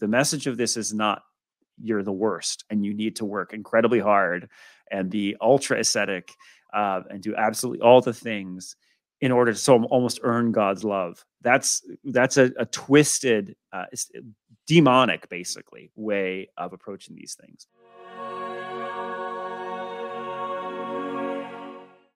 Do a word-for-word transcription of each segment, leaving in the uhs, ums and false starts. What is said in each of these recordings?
The message of this is not you're the worst and you need to work incredibly hard and be ultra ascetic uh, and do absolutely all the things in order to so almost earn God's love. That's that's a, a twisted, uh, demonic, basically, way of approaching these things.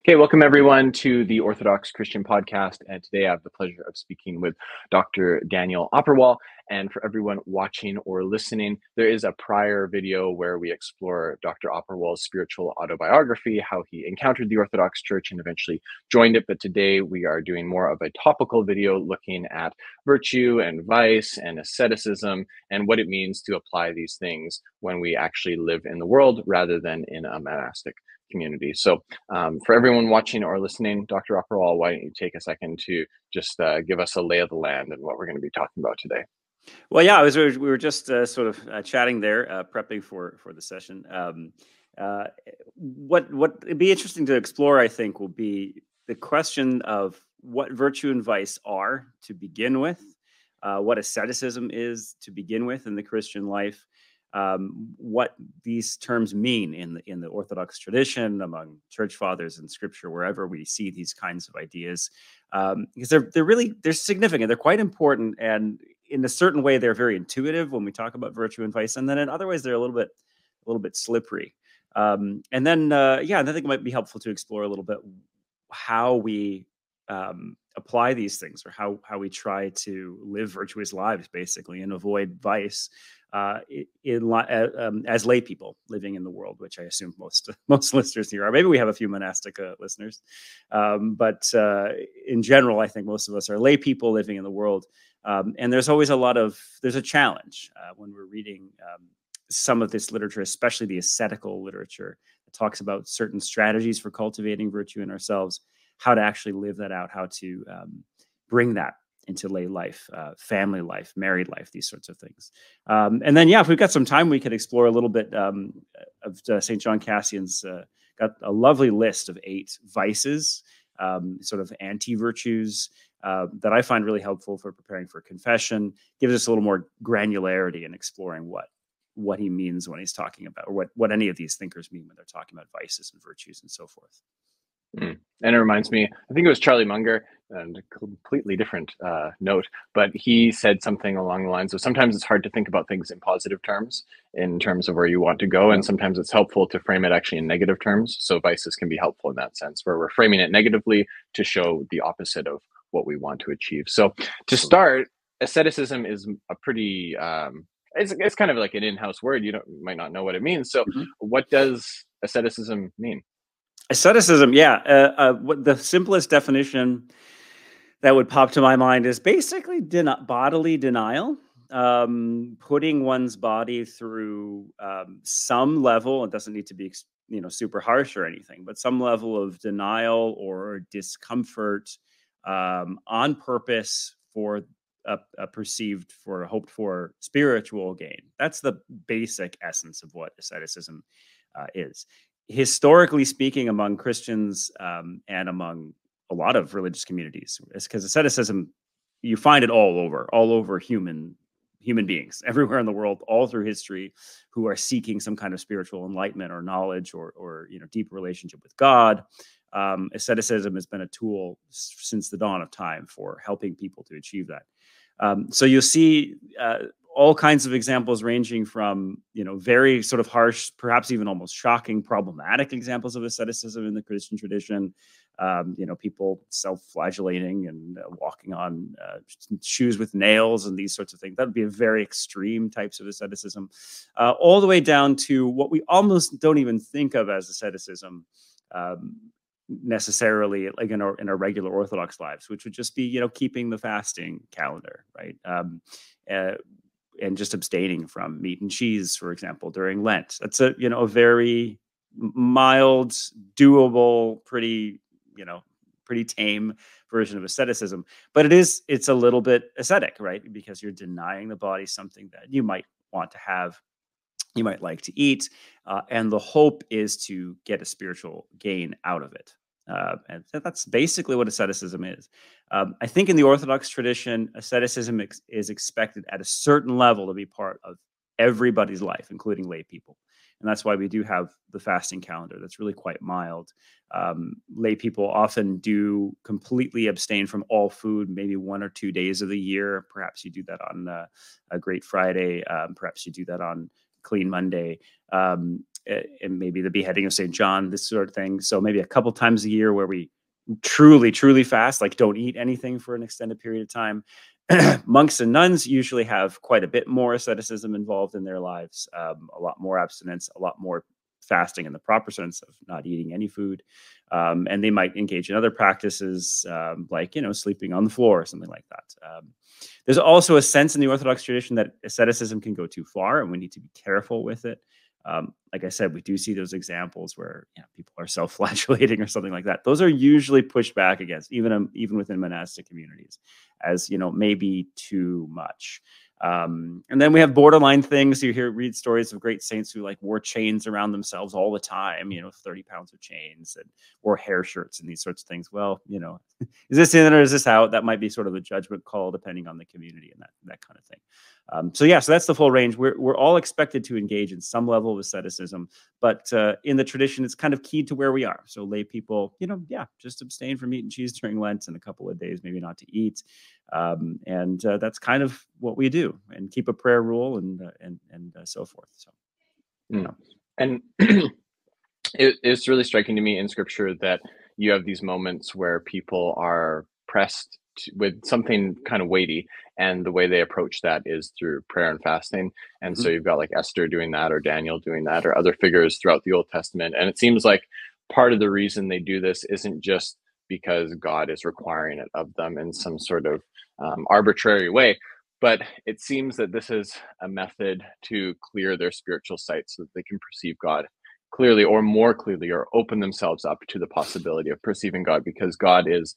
Okay, welcome everyone to the Orthodox Christian Podcast, and today I have the pleasure of speaking with Doctor Daniel Opperwall. And for everyone watching or listening, there is a prior video where we explore Doctor Opperwall's spiritual autobiography, how he encountered the Orthodox Church and eventually joined it. But today we are doing more of a topical video looking at virtue and vice and asceticism and what it means to apply these things when we actually live in the world rather than in a monastic community. So um, for everyone watching or listening, Doctor Opperwall, why don't you take a second to just uh, give us a lay of the land and what we're going to be talking about today? Well, yeah, I was, we were just uh, sort of uh, chatting there, uh, prepping for, for the session. Um, uh, what what it'd be interesting to explore, I think, will be the question of what virtue and vice are to begin with, uh, what asceticism is to begin with in the Christian life, Um, what these terms mean in the in the Orthodox tradition, among church fathers and scripture, wherever we see these kinds of ideas, um, because they're they're really they're significant, they're quite important, and in a certain way they're very intuitive when we talk about virtue and vice, and then in other ways they're a little bit a little bit slippery. Um, and then uh, yeah, and I think it might be helpful to explore a little bit how we um, apply these things, or how how we try to live virtuous lives, basically, and avoid vice. Uh, in uh, um, as lay people living in the world, which I assume most most listeners here are. Maybe we have a few monastic uh, listeners, um, but uh, in general, I think most of us are lay people living in the world. Um, and there's always a lot of there's a challenge uh, when we're reading um, some of this literature, especially the ascetical literature that talks about certain strategies for cultivating virtue in ourselves, how to actually live that out, how to um, bring that into lay life, uh, family life, married life, these sorts of things. Um, and then, yeah, if we've got some time, we could explore a little bit um, of uh, Saint John Cassian's uh, got a lovely list of eight vices, um, sort of anti-virtues uh, that I find really helpful for preparing for confession. Gives us a little more granularity in exploring what what he means when he's talking about, or what, what any of these thinkers mean when they're talking about vices and virtues and so forth. Mm. And it reminds me, I think it was Charlie Munger, and a completely different uh, note, but he said something along the lines of sometimes it's hard to think about things in positive terms, in terms of where you want to go, and sometimes it's helpful to frame it actually in negative terms. So vices can be helpful in that sense, where we're framing it negatively to show the opposite of what we want to achieve. So to start, asceticism is a pretty, um, it's, it's kind of like an in-house word. You don't, you might not know what it means. So mm-hmm. What does asceticism mean? Asceticism, yeah. Uh, uh, what the simplest definition that would pop to my mind is basically den- bodily denial, um, putting one's body through um, some level. It doesn't need to be, you know, super harsh or anything, but some level of denial or discomfort um, on purpose for a, a perceived, for hoped for spiritual gain. That's the basic essence of what asceticism uh, is. Historically speaking, among Christians um, and among a lot of religious communities, it's because asceticism, you find it all over, all over human human beings, everywhere in the world, all through history, who are seeking some kind of spiritual enlightenment or knowledge or, or you know, deep relationship with God. Um, asceticism has been a tool since the dawn of time for helping people to achieve that. Um, so you'll see uh, all kinds of examples ranging from, you know, very sort of harsh, perhaps even almost shocking, problematic examples of asceticism in the Christian tradition. Um, you know, people self-flagellating and uh, walking on uh, shoes with nails and these sorts of things. That would be a very extreme types of asceticism, uh, all the way down to what we almost don't even think of as asceticism um, necessarily, like in our in our regular Orthodox lives, which would just be, you know, keeping the fasting calendar, right? Um, uh, and just abstaining from meat and cheese, for example, during Lent. That's a, you know, a very mild, doable, pretty, you know, pretty tame version of asceticism. But it is, it's a little bit ascetic, right? Because you're denying the body something that you might want to have, you might like to eat. Uh, and the hope is to get a spiritual gain out of it. Uh, and that's basically what asceticism is. Um, I think in the Orthodox tradition, asceticism ex- is expected at a certain level to be part of everybody's life, including lay people. And that's why we do have the fasting calendar. That's really quite mild. Um, lay people often do completely abstain from all food, maybe one or two days of the year. Perhaps you do that on uh, a Great Friday. Um, perhaps you do that on Clean Monday. Um, and maybe the Beheading of Saint John, this sort of thing. So maybe a couple times a year where we truly, truly fast, like don't eat anything for an extended period of time. Monks and nuns usually have quite a bit more asceticism involved in their lives, um, a lot more abstinence, a lot more fasting in the proper sense of not eating any food. Um, and they might engage in other practices um, like, you know, sleeping on the floor or something like that. Um, there's also a sense in the Orthodox tradition that asceticism can go too far and we need to be careful with it. Um, like I said, we do see those examples where you know, people are self-flagellating or something like that. Those are usually pushed back against, even um, even within monastic communities, as you know, maybe too much. Um, and then we have borderline things. You hear read stories of great saints who like wore chains around themselves all the time. You know, thirty pounds of chains, and wore hair shirts and these sorts of things. Well, you know, is this in or is this out? That might be sort of a judgment call depending on the community and that that kind of thing. Um, so yeah, so that's the full range. We're we're all expected to engage in some level of asceticism, but uh, in the tradition, it's kind of keyed to where we are. So lay people, you know, yeah, just abstain from meat and cheese during Lent and a couple of days, maybe not to eat. Um, and uh, that's kind of what we do, and keep a prayer rule and uh, and and uh, so forth. So, you know. And it, it's really striking to me in Scripture that you have these moments where people are pressed to, with something kind of weighty, and the way they approach that is through prayer and fasting. And mm-hmm. so you've got like Esther doing that, or Daniel doing that, or other figures throughout the Old Testament. And it seems like part of the reason they do this isn't just because God is requiring it of them in some sort of um, arbitrary way. But it seems that this is a method to clear their spiritual sight so that they can perceive God clearly or more clearly, or open themselves up to the possibility of perceiving God, because God is,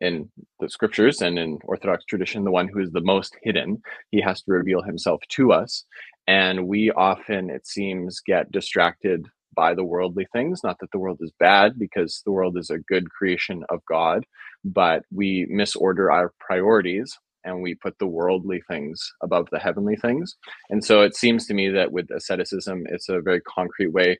in the Scriptures and in Orthodox tradition, the one who is the most hidden. He has to reveal himself to us. And we often, it seems, get distracted by the worldly things. Not that the world is bad, because the world is a good creation of God, but we misorder our priorities and we put the worldly things above the heavenly things. And so it seems to me that with asceticism, it's a very concrete way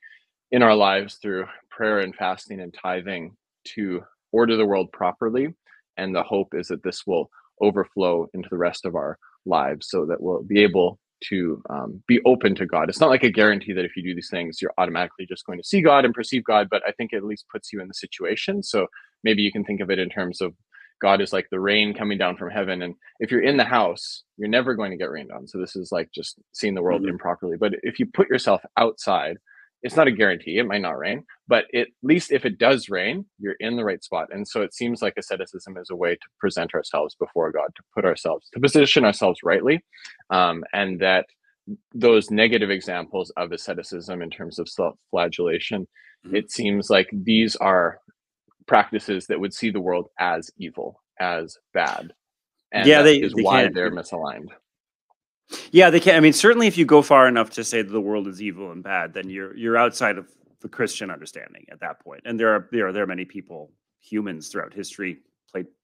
in our lives through prayer and fasting and tithing to order the world properly. And the hope is that this will overflow into the rest of our lives so that we'll be able to um, be open to God. It's not like a guarantee that if you do these things, you're automatically just going to see God and perceive God, but I think it at least puts you in the situation. So maybe you can think of it in terms of God is like the rain coming down from heaven. And if you're in the house, you're never going to get rained on. So this is like just seeing the world mm-hmm. improperly. But if you put yourself outside, it's not a guarantee. It might not rain, but at least if it does rain, you're in the right spot. And so it seems like asceticism is a way to present ourselves before God, to put ourselves, to position ourselves rightly. Um, and that those negative examples of asceticism in terms of self-flagellation, mm-hmm. it seems like these are practices that would see the world as evil, as bad. And yeah, that they, is they why can't. They're misaligned. Yeah, they can. I mean, certainly if you go far enough to say that the world is evil and bad, then you're you're outside of the Christian understanding at that point. And there are there are, there are many people, humans throughout history,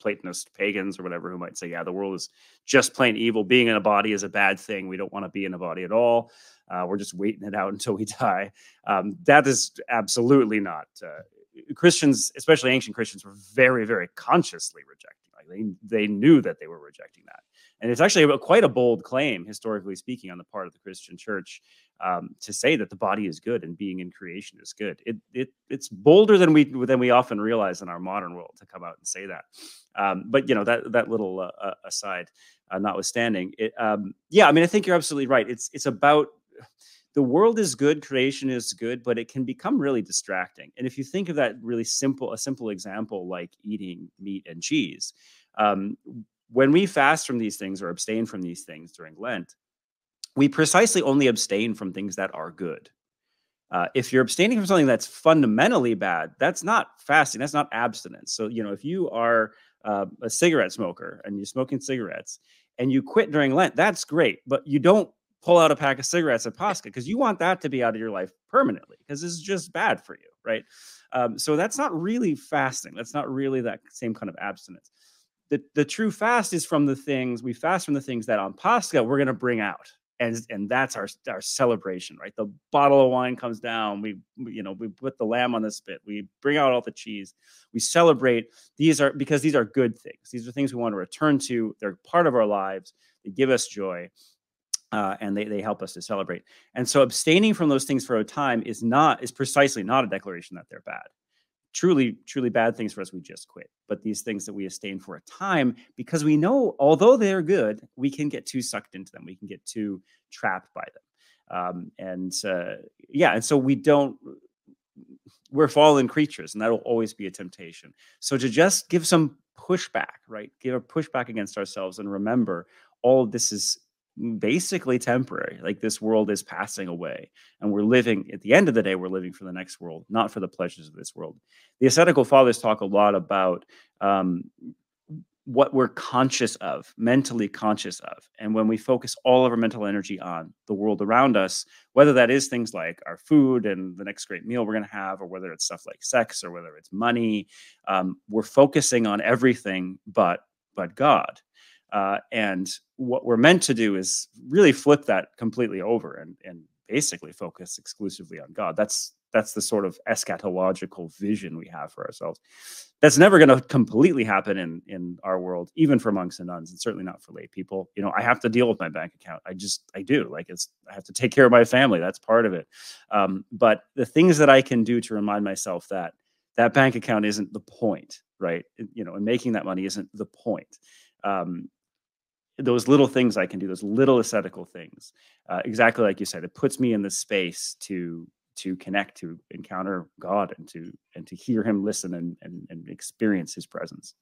Platonist pagans or whatever, who might say, yeah, the world is just plain evil. Being in a body is a bad thing. We don't want to be in a body at all. Uh, we're just waiting it out until we die. Um, that is absolutely not. Uh, Christians, especially ancient Christians, were very, very consciously rejecting. Like they they knew that they were rejecting that. And it's actually a, quite a bold claim, historically speaking, on the part of the Christian church um, to say that the body is good and being in creation is good. It it it's bolder than we than we often realize in our modern world to come out and say that. Um, but you know that that little uh, aside, uh, notwithstanding, it, um, yeah, I mean, I think you're absolutely right. It's it's about the world is good, creation is good, but it can become really distracting. And if you think of that really simple, a simple example like eating meat and cheese. Um, When we fast from these things or abstain from these things during Lent, we precisely only abstain from things that are good. Uh, if you're abstaining from something that's fundamentally bad, that's not fasting, that's not abstinence. So, you know, if you are uh, a cigarette smoker and you're smoking cigarettes and you quit during Lent, that's great, but you don't pull out a pack of cigarettes at Pascha because you want that to be out of your life permanently because this is just bad for you. right? Um, so that's not really fasting. That's not really that same kind of abstinence. The, the true fast is from the things, we fast from the things that on Pascha we're going to bring out. And, and that's our, our celebration, right? The bottle of wine comes down. We, you know, we put the lamb on the spit. We bring out all the cheese. We celebrate. These are, because these are good things. These are things we want to return to. They're part of our lives. They give us joy. Uh, and they, they help us to celebrate. And so abstaining from those things for a time is not, is precisely not a declaration that they're bad. Truly, truly bad things for us, we just quit. But these things that we abstain for a time, because we know, although they're good, we can get too sucked into them. We can get too trapped by them. Um, and uh, yeah, and so we don't, we're fallen creatures, and that'll always be a temptation. So to just give some pushback, right? Give a pushback against ourselves and remember all of this is basically temporary. Like, this world is passing away, and we're living, at the end of the day, we're living for the next world, not for the pleasures of this world. The ascetical fathers talk a lot about um, what we're conscious of, mentally conscious of. And when we focus all of our mental energy on the world around us, whether that is things like our food and the next great meal we're going to have, or whether it's stuff like sex, or whether it's money, um, we're focusing on everything but but God. Uh, and what we're meant to do is really flip that completely over and, and basically focus exclusively on God. That's that's the sort of eschatological vision we have for ourselves. That's never going to completely happen in, in our world, even for monks and nuns, and certainly not for lay people. You know, I have to deal with my bank account. I just, I do. Like, it's, I have to take care of my family. That's part of it. Um, but the things that I can do to remind myself that that bank account isn't the point, right? You know, and making that money isn't the point. Um, Those little things I can do, those little ascetical things, uh, exactly like you said, it puts me in the space to to connect, to encounter God, and to and to hear Him, listen, and and, and experience His presence.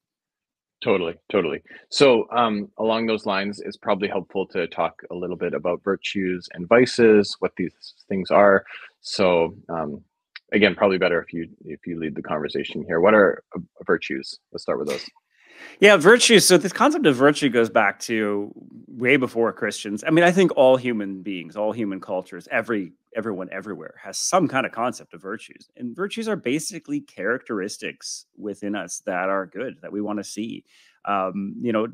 Totally, totally. So um, along those lines, it's probably helpful to talk a little bit about virtues and vices, what these things are. So um, again, probably better if you if you lead the conversation here. What are uh, virtues? Let's start with those. Yeah, virtue. So this concept of virtue goes back to way before Christians. I mean, I think all human beings, all human cultures, every everyone everywhere has some kind of concept of virtues. And virtues are basically characteristics within us that are good, that we want to see. Um, you know,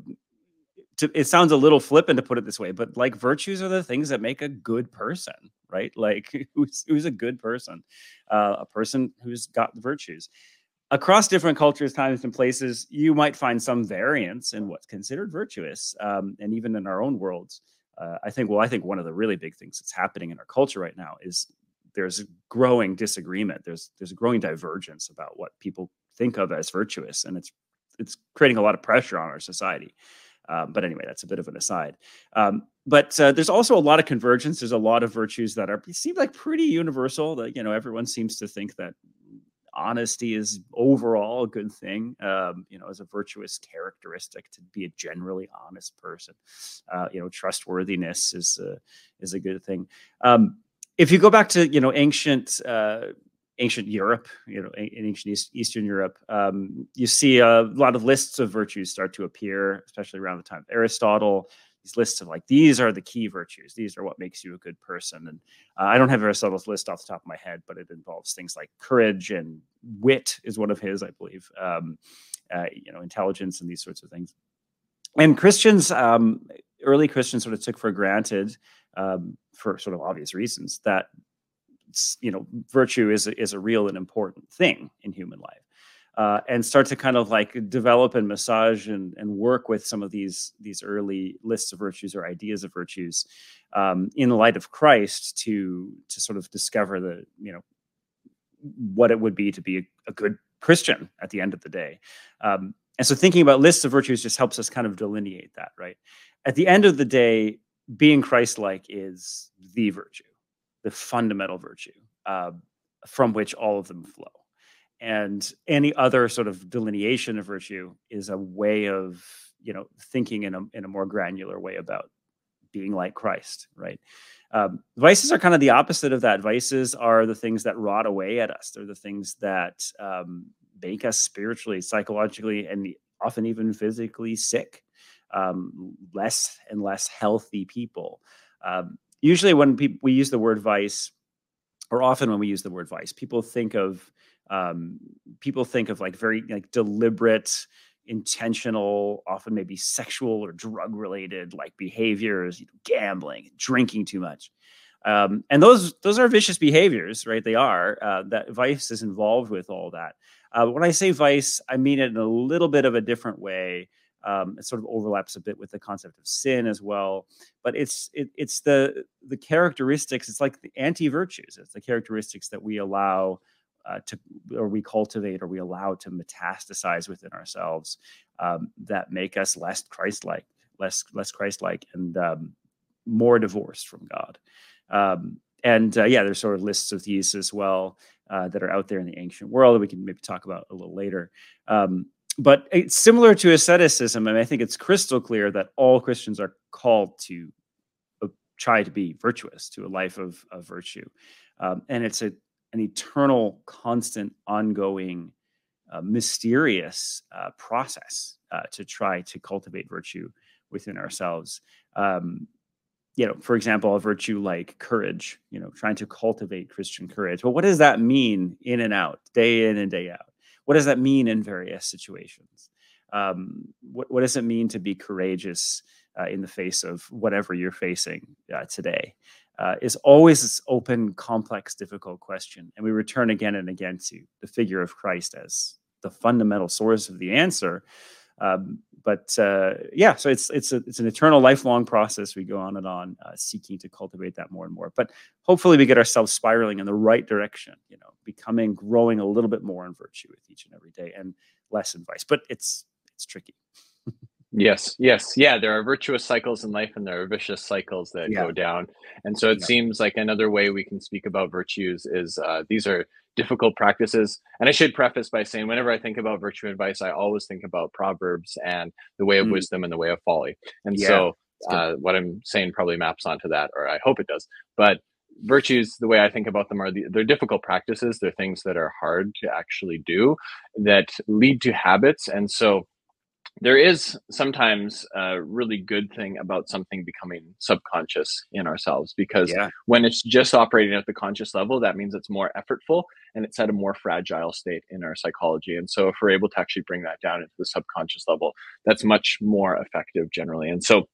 to, it sounds a little flippant to put it this way, but like, virtues are the things that make a good person, right? Like, who's, who's a good person? Uh, a person who's got virtues. Across different cultures, times, and places, you might find some variance in what's considered virtuous, um, and even in our own worlds. Uh, I think, well, I think one of the really big things that's happening in our culture right now is there's growing disagreement. There's there's a growing divergence about what people think of as virtuous, and it's it's creating a lot of pressure on our society. Um, but anyway, that's a bit of an aside. Um, but uh, there's also a lot of convergence. There's a lot of virtues that are seem like pretty universal. That, you know, everyone seems to think that honesty is overall a good thing, um, you know, as a virtuous characteristic, to be a generally honest person. Uh, you know, trustworthiness is a, is a good thing. Um, if you go back to, you know, ancient uh, ancient Europe, you know, in ancient East, Eastern Europe, um, you see a lot of lists of virtues start to appear, especially around the time of Aristotle. These lists of, like, these are the key virtues. These are what makes you a good person. And uh, I don't have Aristotle's list off the top of my head, but it involves things like courage and wit is one of his, I believe, um, uh, you know, intelligence and these sorts of things. And Christians, um, early Christians sort of took for granted, um, for sort of obvious reasons, that, you know, virtue is a, is a real and important thing in human life. Uh, and start to kind of like develop and massage and, and work with some of these these early lists of virtues or ideas of virtues um, in the light of Christ, to to sort of discover the, you know, what it would be to be a, a good Christian at the end of the day. Um, and so thinking about lists of virtues just helps us kind of delineate that, right? At the end of the day, being Christ-like is the virtue, the fundamental virtue uh, from which all of them flow. And any other sort of delineation of virtue is a way of, you know, thinking in a in a more granular way about being like Christ, right? Um, vices are kind of the opposite of that. Vices are the things that rot away at us. They're the things that um, make us spiritually, psychologically, and often even physically sick, um, less and less healthy people. Um, usually when pe- we use the word vice, or often when we use the word vice, people think of um, people think of like very like deliberate, intentional, often maybe sexual or drug related like behaviors, you know, gambling, drinking too much. Um, and those those are vicious behaviors, right? They are. Uh, that vice is involved with all that. Uh, when I say vice, I mean it in a little bit of a different way. Um, it sort of overlaps a bit with the concept of sin as well. But it's it, it's the the characteristics. It's like the anti-virtues. It's the characteristics that we allow uh, to, or we cultivate, or we allow to metastasize within ourselves um, that make us less Christ-like, less less Christ-like, and um, more divorced from God. Um, and uh, yeah, there's sort of lists of these as well uh, that are out there in the ancient world that we can maybe talk about a little later. Um, but it's similar to asceticism, and I think it's crystal clear that all Christians are called to uh, try to be virtuous, to a life of, of virtue. Um, and it's a, an eternal, constant, ongoing, uh, mysterious uh, process uh, to try to cultivate virtue within ourselves. Um, You know, for example, a virtue like courage, you know, trying to cultivate Christian courage. Well, what does that mean in and out, day in and day out? What does that mean in various situations? Um, what, what does it mean to be courageous uh, in the face of whatever you're facing uh, today? Uh, is always this open, complex, difficult question. And we return again and again to the figure of Christ as the fundamental source of the answer. Um, but uh, yeah, so it's it's a, it's an eternal, lifelong process. We go on and on, uh, seeking to cultivate that more and more. But hopefully, we get ourselves spiraling in the right direction. You know, becoming, growing a little bit more in virtue with each and every day, and less in vice. But it's it's tricky. Yes, yes, yeah. There are virtuous cycles in life, and there are vicious cycles that yeah. go down. And so it yeah. seems like another way we can speak about virtues is uh, these are difficult practices. And I should preface by saying, whenever I think about virtue and vice, I always think about Proverbs and the way of mm. wisdom and the way of folly. And yeah, so uh, what I'm saying probably maps onto that, or I hope it does. But virtues, the way I think about them, are the, they're difficult practices. They're things that are hard to actually do that lead to habits. And so there is sometimes a really good thing about something becoming subconscious in ourselves, because yeah. when it's just operating at the conscious level, that means it's more effortful and it's at a more fragile state in our psychology. And so if we're able to actually bring that down into the subconscious level, that's much more effective generally. And so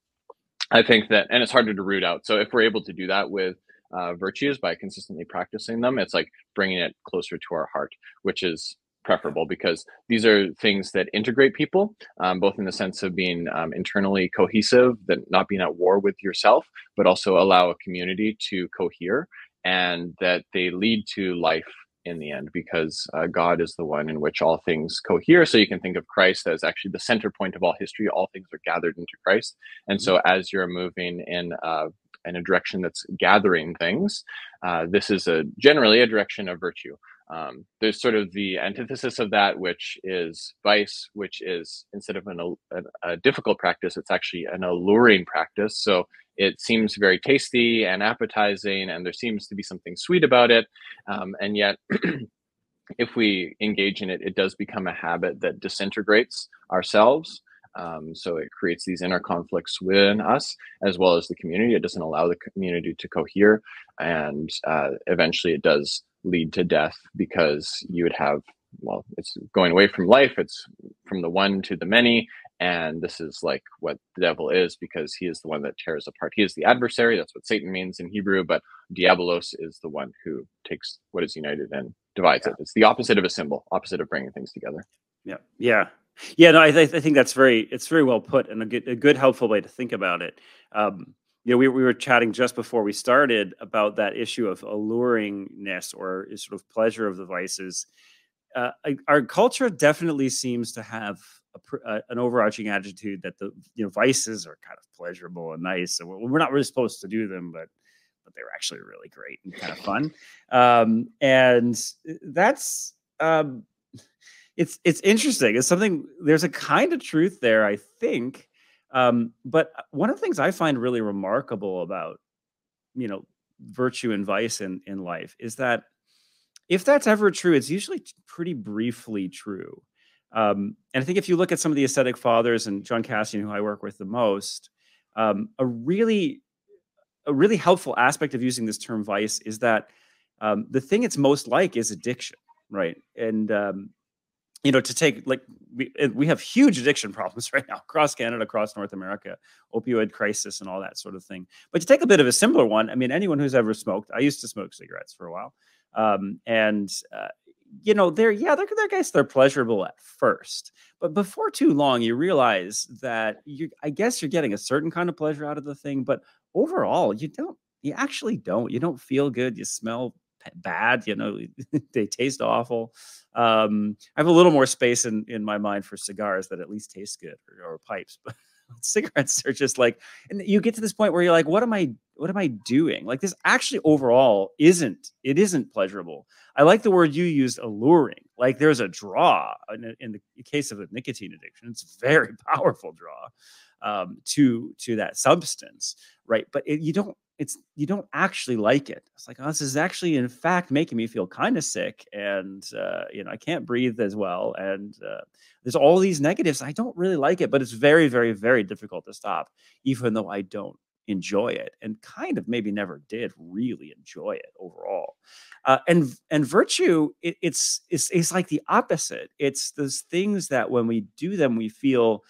I think that, and it's harder to root out. So if we're able to do that with uh, virtues by consistently practicing them, it's like bringing it closer to our heart, which is preferable, because these are things that integrate people, um, both in the sense of being um, internally cohesive, that not being at war with yourself, but also allow a community to cohere, and that they lead to life in the end, because uh, God is the one in which all things cohere. So you can think of Christ as actually the center point of all history. All things are gathered into Christ. And so as you're moving in uh, in a direction that's gathering things, uh, this is a generally a direction of virtue. Um, there's sort of the antithesis of that, which is vice, which is instead of an, a, a difficult practice, it's actually an alluring practice. So it seems very tasty and appetizing, and there seems to be something sweet about it. Um, and yet, if we engage in it, it does become a habit that disintegrates ourselves. Um, so it creates these inner conflicts within us, as well as the community. It doesn't allow the community to cohere. And uh, eventually it does lead to death, because you would have, well, it's going away from life. It's from the one to the many. And this is like what the devil is, because he is the one that tears apart. He is the adversary. That's what Satan means in Hebrew. But Diabolos is the one who takes what is united and divides yeah. it. It's the opposite of a symbol, opposite of bringing things together. Yeah. Yeah. Yeah, no, I, th- I think that's very, it's very well put, and a good, a good helpful way to think about it. Um, you know, we, we were chatting just before we started about that issue of alluringness, or sort of pleasure of the vices. Uh, our culture definitely seems to have a, a, an overarching attitude that the you know vices are kind of pleasurable and nice, and we're not really supposed to do them, but but they're actually really great and kind of fun. Um, and that's. Um, It's it's interesting. It's something, there's a kind of truth there, I think. Um, but one of the things I find really remarkable about, you know, virtue and vice in, in life is that if that's ever true, it's usually pretty briefly true. Um, and I think if you look at some of the ascetic fathers and John Cassian, who I work with the most, um, a really a really helpful aspect of using this term vice is that Um, the thing it's most like is addiction, right? And, um, you know, to take, like, we, we have huge addiction problems right now across Canada, across North America, opioid crisis and all that sort of thing. But to take a bit of a similar one, I mean, anyone who's ever smoked, I used to smoke cigarettes for a while. Um, and, uh, you know, they're, yeah, they're, they're, guys, they're pleasurable at first, but before too long, you realize that you, I guess you're getting a certain kind of pleasure out of the thing, but overall you don't, you actually don't, you don't feel good. You smell bad, you know, they taste awful. Um, I have a little more space in, in my mind for cigars that at least taste good, or, or pipes, but cigarettes are just like, and you get to this point where you're like, what am I, what am I doing? Like, this actually overall isn't, it isn't pleasurable. I like the word you used, alluring. Like, there's a draw in, in the case of a nicotine addiction. It's a very powerful draw um, to, to that substance. Right. But it, you don't, it's, you don't actually like it. It's like, oh, this is actually in fact making me feel kind of sick. And, uh, you know, I can't breathe as well. And uh, there's all these negatives. I don't really like it, but it's very, very, very difficult to stop, even though I don't enjoy it and kind of maybe never did really enjoy it overall. Uh, and, and virtue, it, it's, it's, it's like the opposite. It's those things that when we do them, we feel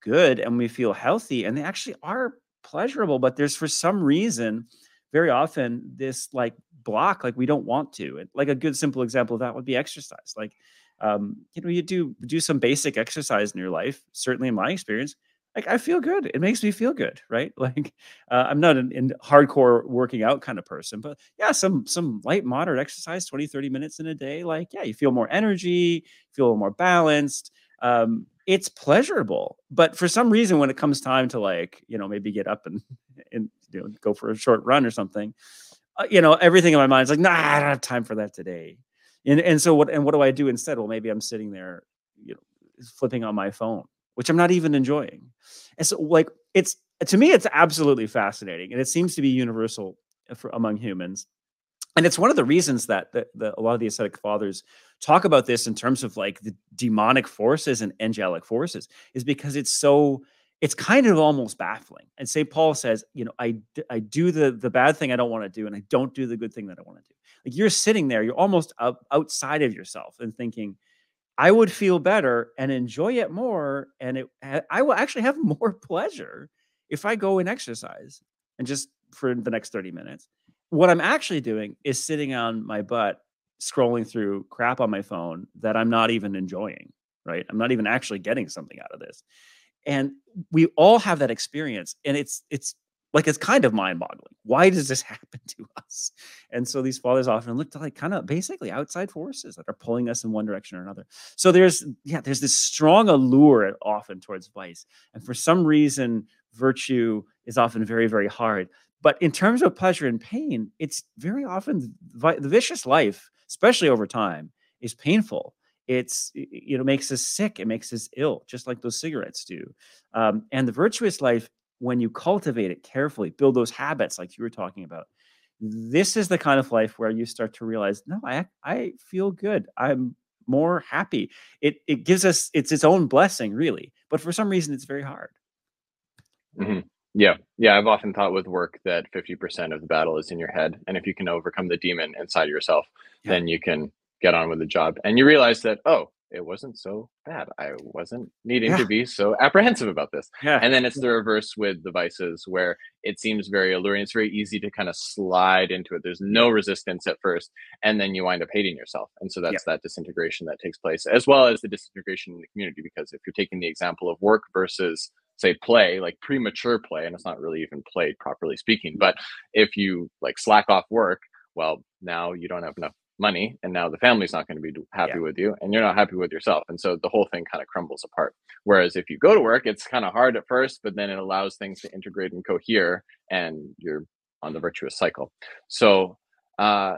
good and we feel healthy, and they actually are pleasurable, but there's, for some reason, very often this like block, like we don't want to. And like a good simple example of that would be exercise. Like, um, you know, you do do some basic exercise in your life, certainly in my experience, like I feel good. It makes me feel good, right? Like uh, I'm not an, an hardcore working out kind of person, but yeah, some some light, moderate exercise, twenty, thirty minutes in a day. Like, yeah, you feel more energy, feel a little more balanced. Um, it's pleasurable, but for some reason, when it comes time to, like, you know, maybe get up and, and you know, go for a short run or something, uh, you know, everything in my mind is like, nah, I don't have time for that today. And, and so what, and what do I do instead? Well, maybe I'm sitting there, you know, flipping on my phone, which I'm not even enjoying. And so, like, it's, to me, it's absolutely fascinating. And it seems to be universal for, among humans. And it's one of the reasons that the, the, a lot of the ascetic fathers talk about this in terms of like the demonic forces and angelic forces, is because it's so, it's kind of almost baffling. And Saint Paul says, you know, I, I do the, the bad thing I don't want to do, and I don't do the good thing that I want to do. Like, you're sitting there, you're almost up, outside of yourself and thinking, I would feel better and enjoy it more, and it, I will actually have more pleasure if I go and exercise and just for the next thirty minutes. What I'm actually doing is sitting on my butt, scrolling through crap on my phone that I'm not even enjoying, right? I'm not even actually getting something out of this. And we all have that experience. And it's, it's like, it's kind of mind boggling. Why does this happen to us? And so these fathers often look to, like, kind of basically outside forces that are pulling us in one direction or another. So there's, yeah, there's this strong allure often towards vice. And for some reason, virtue is often very, very hard. But in terms of pleasure and pain, it's very often the vicious life, especially over time, is painful. It's, you know, makes us sick. It makes us ill, just like those cigarettes do. Um, and the virtuous life, when you cultivate it carefully, build those habits like you were talking about, this is the kind of life where you start to realize, no, I I feel good. I'm more happy. It it gives us, it's its own blessing, really. But for some reason, it's very hard. Mm-hmm. Yeah. Yeah. I've often thought with work that fifty percent of the battle is in your head. And if you can overcome the demon inside yourself, yeah, then you can get on with the job. And you realize that, oh, it wasn't so bad. I wasn't needing yeah. to be so apprehensive about this. Yeah. And then it's the reverse with the vices, where it seems very alluring. It's very easy to kind of slide into it. There's no resistance at first, and then you wind up hating yourself. And so that's yeah. that disintegration that takes place, as well as the disintegration in the community. Because if you're taking the example of work versus, say, play, like premature play, and it's not really even played properly speaking, but if you like slack off work, well, now you don't have enough money, and now the family's not going to be happy yeah. with you, and you're not happy with yourself. And so the whole thing kind of crumbles apart. Whereas if you go to work, it's kind of hard at first, but then it allows things to integrate and cohere, and you're on the virtuous cycle. So uh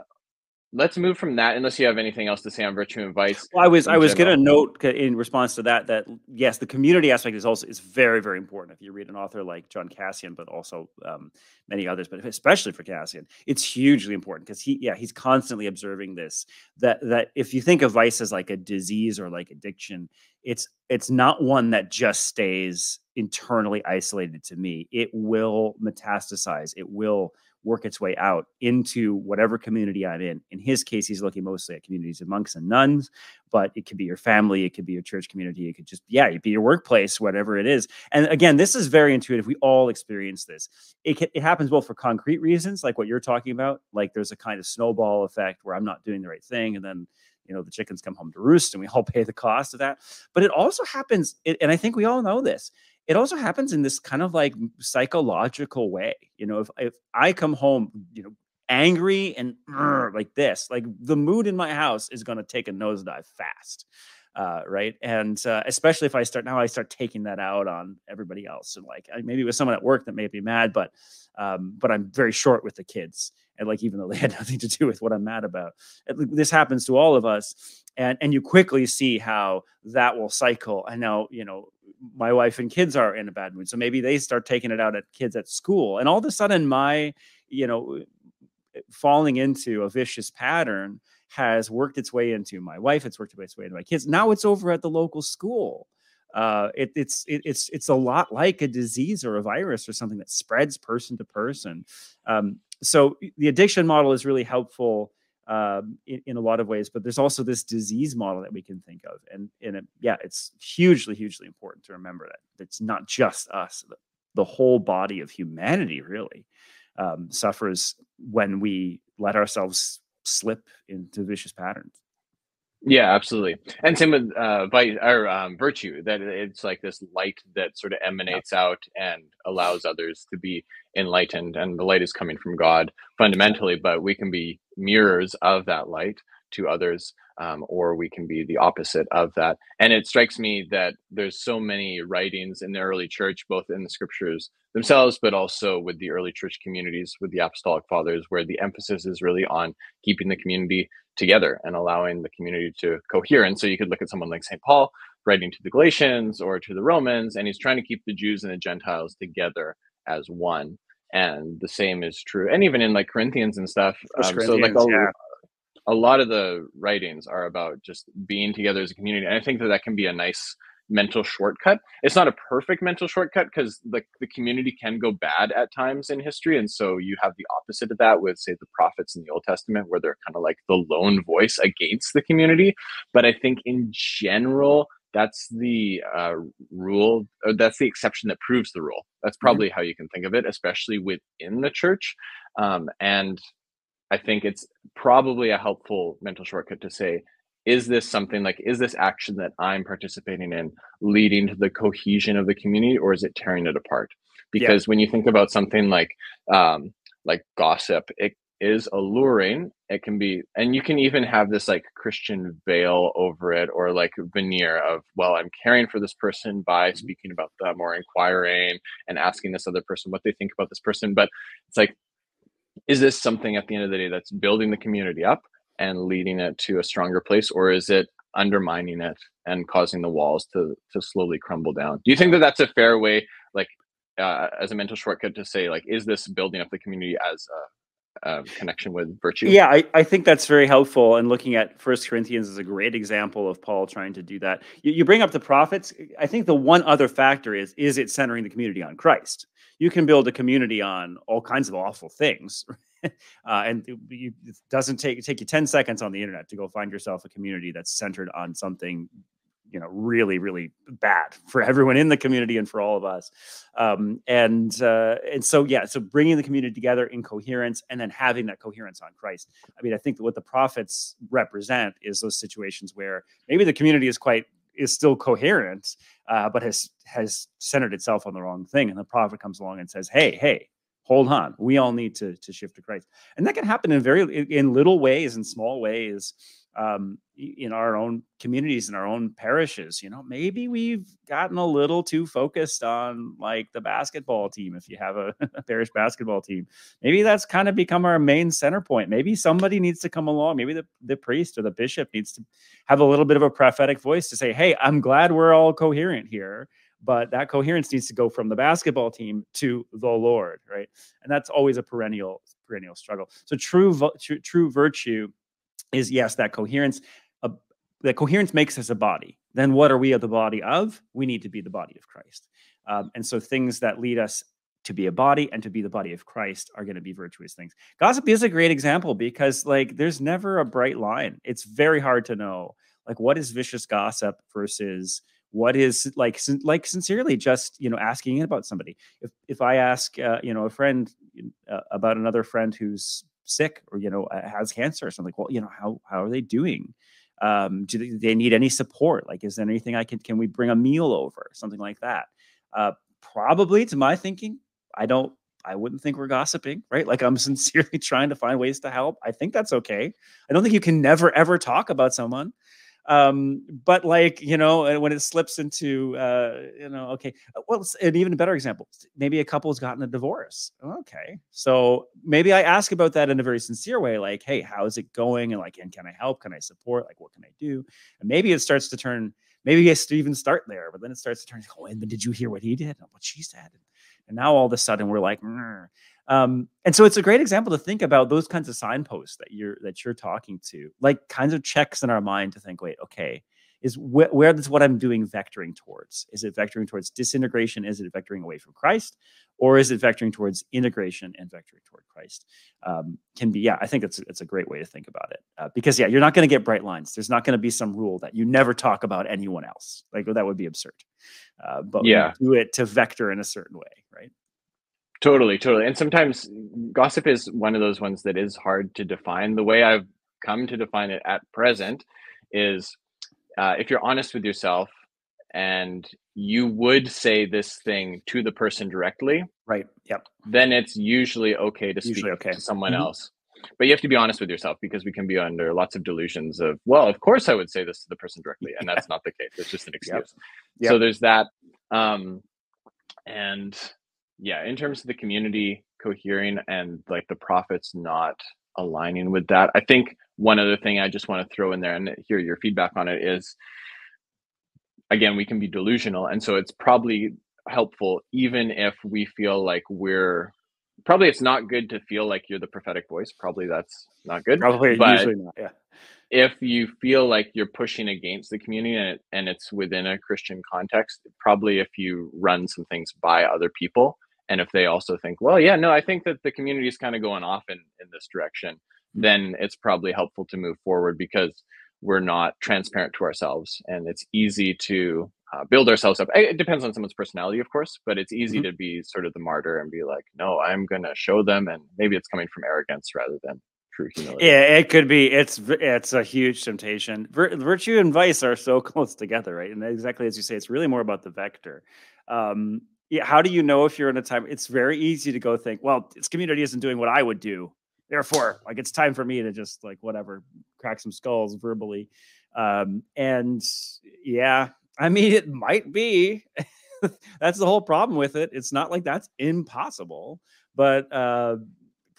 let's move from that, unless you have anything else to say on virtue and vice. Well, I was I was going to note in response to that, that yes, the community aspect is also is very, very important. If you read an author like John Cassian, but also um, many others, but especially for Cassian, it's hugely important, because he yeah he's constantly observing this, that that if you think of vice as like a disease or like addiction, it's it's not one that just stays internally isolated to me. It will metastasize. It will work its way out into whatever community I'm in. In his case, he's looking mostly at communities of monks and nuns, but it could be your family, it could be your church community, it could just, yeah, it'd be your workplace, whatever it is. And again, this is very intuitive. We all experience this. It can, it happens both for concrete reasons, like what you're talking about, like there's a kind of snowball effect where I'm not doing the right thing, and then, you know, the chickens come home to roost and we all pay the cost of that. But it also happens, it, and I think we all know this, it also happens in this kind of like psychological way. You know, if, if I come home, you know, angry and uh, like this, like the mood in my house is going to take a nosedive fast. Uh, right. And uh, especially if I start now, I start taking that out on everybody else. And like, maybe it was someone at work that made me mad, but um, but I'm very short with the kids. And like, even though they had nothing to do with what I'm mad about, this happens to all of us. And and you quickly see how that will cycle. I know, you know, my wife and kids are in a bad mood. So maybe they start taking it out at kids at school. And all of a sudden my, you know, falling into a vicious pattern has worked its way into my wife. It's worked its way into my kids. Now it's over at the local school. Uh, it, it's it, it's it's a lot like a disease or a virus or something that spreads person to person. Um, so the addiction model is really helpful um, in, in a lot of ways, but there's also this disease model that we can think of. And, and it, yeah, it's hugely, hugely important to remember that it's not just us. The, the whole body of humanity really um, suffers when we let ourselves slip into vicious patterns. Yeah, absolutely. And same with uh, vice or um, virtue, that it's like this light that sort of emanates yeah. out and allows others to be enlightened. And the light is coming from God fundamentally, but we can be mirrors of that light to others, um, or we can be the opposite of that. And it strikes me that there's so many writings in the early church, both in the scriptures themselves, but also with the early church communities, with the apostolic fathers, where the emphasis is really on keeping the community together and allowing the community to cohere. And so you could look at someone like Saint Paul writing to the Galatians or to the Romans, and he's trying to keep the Jews and the Gentiles together as one. And the same is true. And even in like Corinthians and stuff. Um, Corinthians, so like all, yeah. A lot of the writings are about just being together as a community. And I think that that can be a nice mental shortcut. It's not a perfect mental shortcut because the, the community can go bad at times in history. And so you have the opposite of that with, say, the prophets in the Old Testament, where they're kind of like the lone voice against the community. But I think in general, that's the uh, rule, or that's the exception that proves the rule. That's probably mm-hmm. how you can think of it, especially within the church. Um, and I think it's probably a helpful mental shortcut to say, is this something like, is this action that I'm participating in leading to the cohesion of the community, or is it tearing it apart? Because yeah. when you think about something like, um, like gossip, it is alluring. It can be, and you can even have this like Christian veil over it, or like veneer of, well, I'm caring for this person by speaking about them or inquiring and asking this other person what they think about this person. But it's like, is this something at the end of the day that's building the community up and leading it to a stronger place, or is it undermining it and causing the walls to to slowly crumble down? Do you think that that's a fair way, like uh, as a mental shortcut, to say, like, is this building up the community as a, a connection with virtue? Yeah, I, I think that's very helpful. And looking at First Corinthians is a great example of Paul trying to do that. You, you bring up the prophets. I think the one other factor is, is it centering the community on Christ? You can build a community on all kinds of awful things. uh, and it, it doesn't take, take you ten seconds on the internet to go find yourself a community that's centered on something, you know, really, really bad for everyone in the community and for all of us. Um, and, uh, and so, yeah, so bringing the community together in coherence and then having that coherence on Christ. I mean, I think that what the prophets represent is those situations where maybe the community is quite, is still coherent, uh, but has has centered itself on the wrong thing. And the prophet comes along and says, hey, hey, hold on. We all need to, to shift to Christ. And that can happen in very in little ways and small ways um, in our own communities, in our own parishes. You know, maybe we've gotten a little too focused on like the basketball team. If you have a, a parish basketball team, maybe that's kind of become our main center point. Maybe somebody needs to come along. Maybe the, the priest or the bishop needs to have a little bit of a prophetic voice to say, hey, I'm glad we're all coherent here. But that coherence needs to go from the basketball team to the Lord, right? And that's always a perennial, perennial struggle. So true, true, true virtue is, yes, that coherence. Uh, that coherence makes us a body. Then what are we the body of? We need to be the body of Christ. Um, and so things that lead us to be a body and to be the body of Christ are going to be virtuous things. Gossip is a great example because, like, there's never a bright line. It's very hard to know, like, what is vicious gossip versus what is, like, sin- like sincerely just, you know, asking about somebody. If if I ask, uh, you know, a friend uh, about another friend who's sick or, you know, uh, has cancer or something, like, well, you know, how how are they doing? Um, do they, they need any support? Like, is there anything I can, can we bring a meal over? Something like that. Uh, probably, to my thinking, I don't, I wouldn't think we're gossiping, right? Like, I'm sincerely trying to find ways to help. I think that's okay. I don't think you can never, ever talk about someone. Um, but like, you know, when it slips into, uh, you know, okay, well, an even better example, maybe a couple's gotten a divorce. Okay. So maybe I ask about that in a very sincere way. Like, hey, how is it going? And like, and can I help? Can I support? Like, what can I do? And maybe it starts to turn, maybe you guys to even start there, but then it starts to turn, oh, and did you hear what he did? And what she said? And now all of a sudden we're like, mm. um, and so it's a great example to think about those kinds of signposts that you're, that you're talking to, like kinds of checks in our mind to think, wait, okay, is wh- where that's what I'm doing vectoring towards? Is it vectoring towards disintegration? Is it vectoring away from Christ? Or is it vectoring towards integration and vectoring toward Christ? Um, can be, yeah, I think it's, it's a great way to think about it uh, because yeah, you're not going to get bright lines. There's not going to be some rule that you never talk about anyone else. Like, well, that would be absurd. Uh, but yeah. We do it to vector in a certain way, right? Totally, totally. And sometimes gossip is one of those ones that is hard to define. The way I've come to define it at present is uh, if you're honest with yourself and you would say this thing to the person directly, right? Yep. Then it's usually okay to speak okay. to someone mm-hmm. else. But you have to be honest with yourself because we can be under lots of delusions of, well, of course I would say this to the person directly. And that's not the case. It's just an excuse. Yep. Yep. So there's that. Um, and yeah, in terms of the community cohering and like the prophets not aligning with that, I think one other thing I just want to throw in there and hear your feedback on it is, again, we can be delusional. And so it's probably helpful, even if we feel like we're, probably it's not good to feel like you're the prophetic voice. Probably that's not good. Probably but usually not. Yeah. If you feel like you're pushing against the community and, it, and it's within a Christian context, probably if you run some things by other people and if they also think, well, yeah, no, I think that the community is kind of going off in, in this direction, mm-hmm. then it's probably helpful to move forward because we're not transparent to ourselves and it's easy to Uh, build ourselves up. It depends on someone's personality, of course, but it's easy mm-hmm. to be sort of the martyr and be like, no, I'm going to show them. And maybe it's coming from arrogance rather than true humility. Yeah, it could be. It's it's a huge temptation. Vir- virtue and vice are so close together, right? And exactly as you say, it's really more about the vector. Um, yeah. How do you know if you're in a time? It's very easy to go think, well, this community isn't doing what I would do. Therefore, like, it's time for me to just like, whatever, crack some skulls verbally. Um, and yeah, I mean, it might be. That's the whole problem with it. It's not like that's impossible, but uh,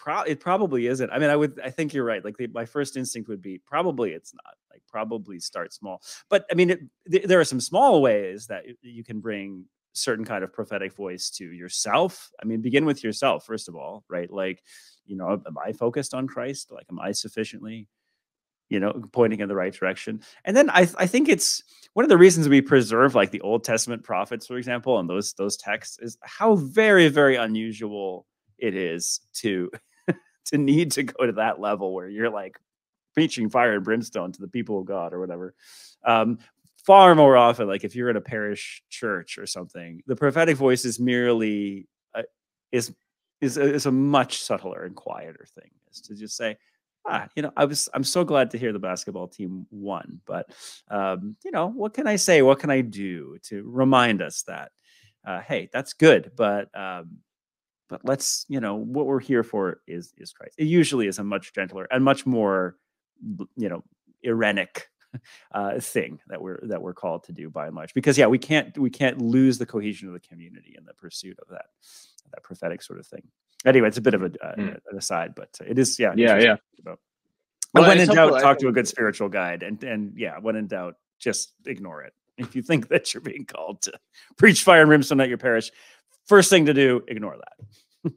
pro- it probably isn't. I mean, I would. I think you're right. Like the, my first instinct would be probably it's not. Like probably start small. But I mean, it, th- there are some small ways that you can bring certain kind of prophetic voice to yourself. I mean, begin with yourself first of all, right? Like, you know, am I focused on Christ? Like, am I sufficiently, you know, pointing in the right direction? And then I, I think it's one of the reasons we preserve like the Old Testament prophets, for example, and those those texts is how very, very unusual it is to to need to go to that level where you're like preaching fire and brimstone to the people of God or whatever. Um, far more often, like if you're in a parish church or something, the prophetic voice is merely a, is is a, is a much subtler and quieter thing. Is to just say, ah, you know, I was, I'm so glad to hear the basketball team won, but, um, you know, what can I say? What can I do to remind us that, uh, hey, that's good, but, um, but let's, you know, what we're here for is, is Christ. It usually is a much gentler and much more, you know, irenic, uh, thing that we're, that we're called to do by and large, because yeah, we can't, we can't lose the cohesion of the community in the pursuit of that, that prophetic sort of thing. Anyway, it's a bit of a, uh, mm. an aside, but it is, yeah. Yeah, yeah. About. Well, I when in doubt, I, talk I, to a good spiritual guide. And, and yeah, when in doubt, just ignore it. If you think that you're being called to preach fire and brimstone at your parish, first thing to do, ignore that.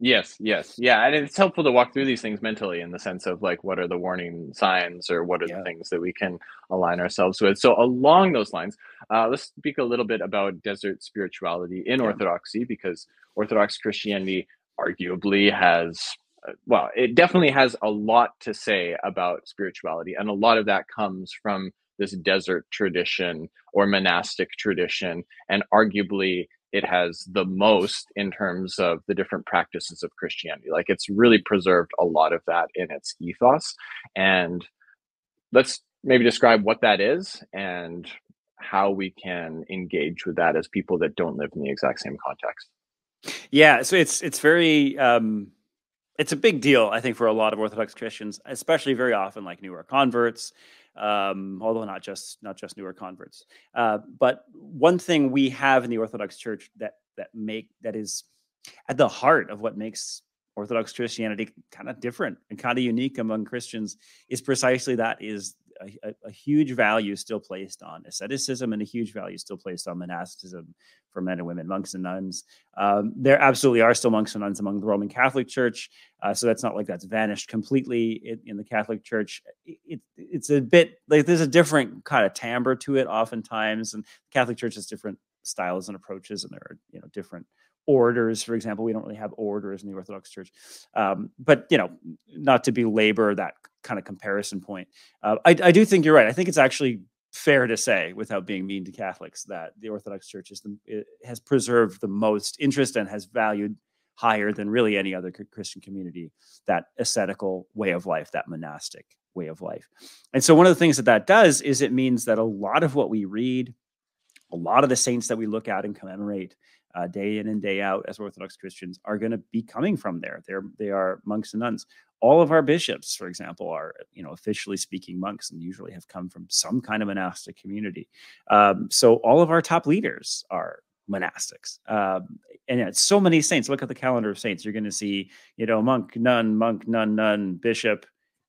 Yes, yes. Yeah. And it's helpful to walk through these things mentally in the sense of like, what are the warning signs or what are yeah. the things that we can align ourselves with? So along those lines, uh, let's speak a little bit about desert spirituality in yeah. Orthodoxy, because Orthodox Christianity arguably has, well, it definitely has a lot to say about spirituality. And a lot of that comes from this desert tradition or monastic tradition, and arguably it has the most in terms of the different practices of Christianity. Like, it's really preserved a lot of that in its ethos. And let's maybe describe what that is and how we can engage with that as people that don't live in the exact same context. Yeah, so it's it's very, um, it's a big deal, I think, for a lot of Orthodox Christians, especially very often like newer converts, um, although not just not just newer converts. Uh, but one thing we have in the Orthodox Church that that make that is at the heart of what makes Orthodox Christianity kind of different and kind of unique among Christians is precisely that is a, a huge value still placed on asceticism and a huge value still placed on monasticism for men and women, monks and nuns. Um, there absolutely are still monks and nuns among the Roman Catholic Church. Uh, so that's not like that's vanished completely in, in the Catholic Church. It, it, it's a bit like there's a different kind of timbre to it oftentimes. And the Catholic Church has different styles and approaches, and there are, you know, different orders, for example. We don't really have orders in the Orthodox Church. Um, but, you know, not to belabor that kind of comparison point. Uh, I, I do think you're right. I think it's actually fair to say, without being mean to Catholics, that the Orthodox Church is the, it has preserved the most interest and has valued higher than really any other Christian community that ascetical way of life, that monastic way of life. And so one of the things that that does is it means that a lot of what we read, a lot of the saints that we look at and commemorate Uh, day in and day out as Orthodox Christians are going to be coming from there. They're, they are monks and nuns. All of our bishops, for example, are, you know, officially speaking monks and usually have come from some kind of monastic community. Um, so all of our top leaders are monastics. Um, and yeah, so many saints. Look at the calendar of saints. You're going to see, you know, monk, nun, monk, nun, nun, bishop.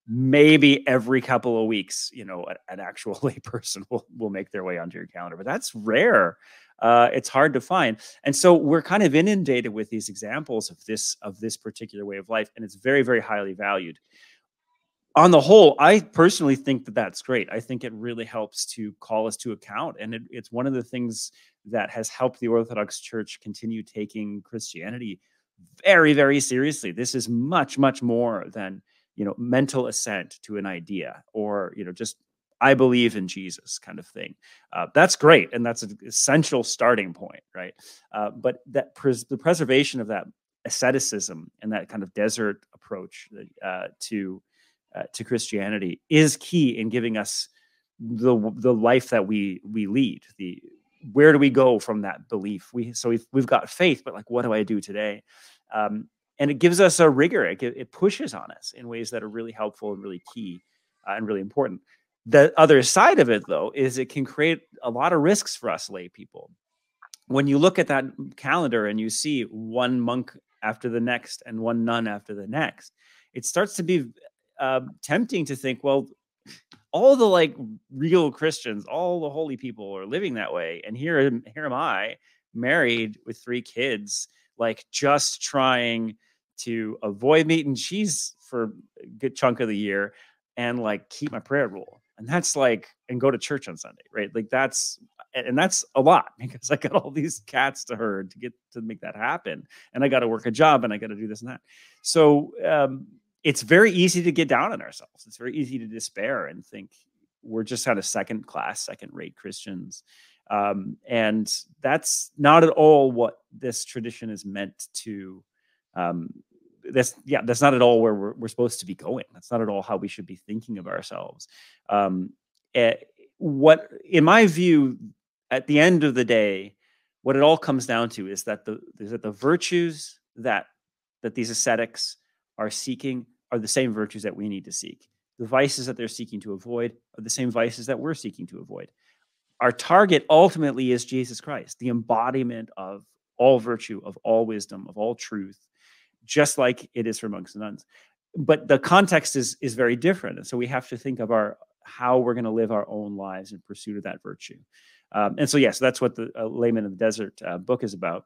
Maybe every couple of weeks, you know, an actual layperson will, will make their way onto your calendar. But that's rare. Uh, it's hard to find. And so we're kind of inundated with these examples of this, of this particular way of life. And it's very, very highly valued. On the whole, I personally think that that's great. I think it really helps to call us to account. And it, it's one of the things that has helped the Orthodox Church continue taking Christianity very, very seriously. This is much, much more than, you know, mental assent to an idea or, you know, just I believe in Jesus kind of thing. Uh, that's great. And that's an essential starting point, right? Uh, but that pres- the preservation of that asceticism and that kind of desert approach uh, to uh, to Christianity is key in giving us the the life that we we lead. The where do we go from that belief? We so we've we've got faith, but like, what do I do today? Um, and it gives us a rigor. It, it pushes on us in ways that are really helpful and really key uh, and really important. The other side of it, though, is it can create a lot of risks for us lay people. When you look at that calendar and you see one monk after the next and one nun after the next, it starts to be uh, tempting to think, well, all the like real Christians, all the holy people are living that way. And here, here am I, married with three kids, like just trying to avoid meat and cheese for a good chunk of the year and like keep my prayer rule. And that's like, and go to church on Sunday, right? Like that's, and that's a lot because I got all these cats to herd to get to make that happen. And I got to work a job and I got to do this and that. So um, it's very easy to get down on ourselves. It's very easy to despair and think we're just kind of second class, second rate Christians. Um, and that's not at all what this tradition is meant to, um, That's yeah. That's not at all where we're, we're supposed to be going. That's not at all how we should be thinking of ourselves. Um, what, in my view, at the end of the day, what it all comes down to is that the is that the virtues that that these ascetics are seeking are the same virtues that we need to seek. The vices that they're seeking to avoid are the same vices that we're seeking to avoid. Our target ultimately is Jesus Christ, the embodiment of all virtue, of all wisdom, of all truth, just like it is for monks and nuns. But the context is is very different. And so we have to think of our how we're going to live our own lives in pursuit of that virtue. Um, and so, yes, yeah, so that's what the uh, Layman of the Desert uh, book is about.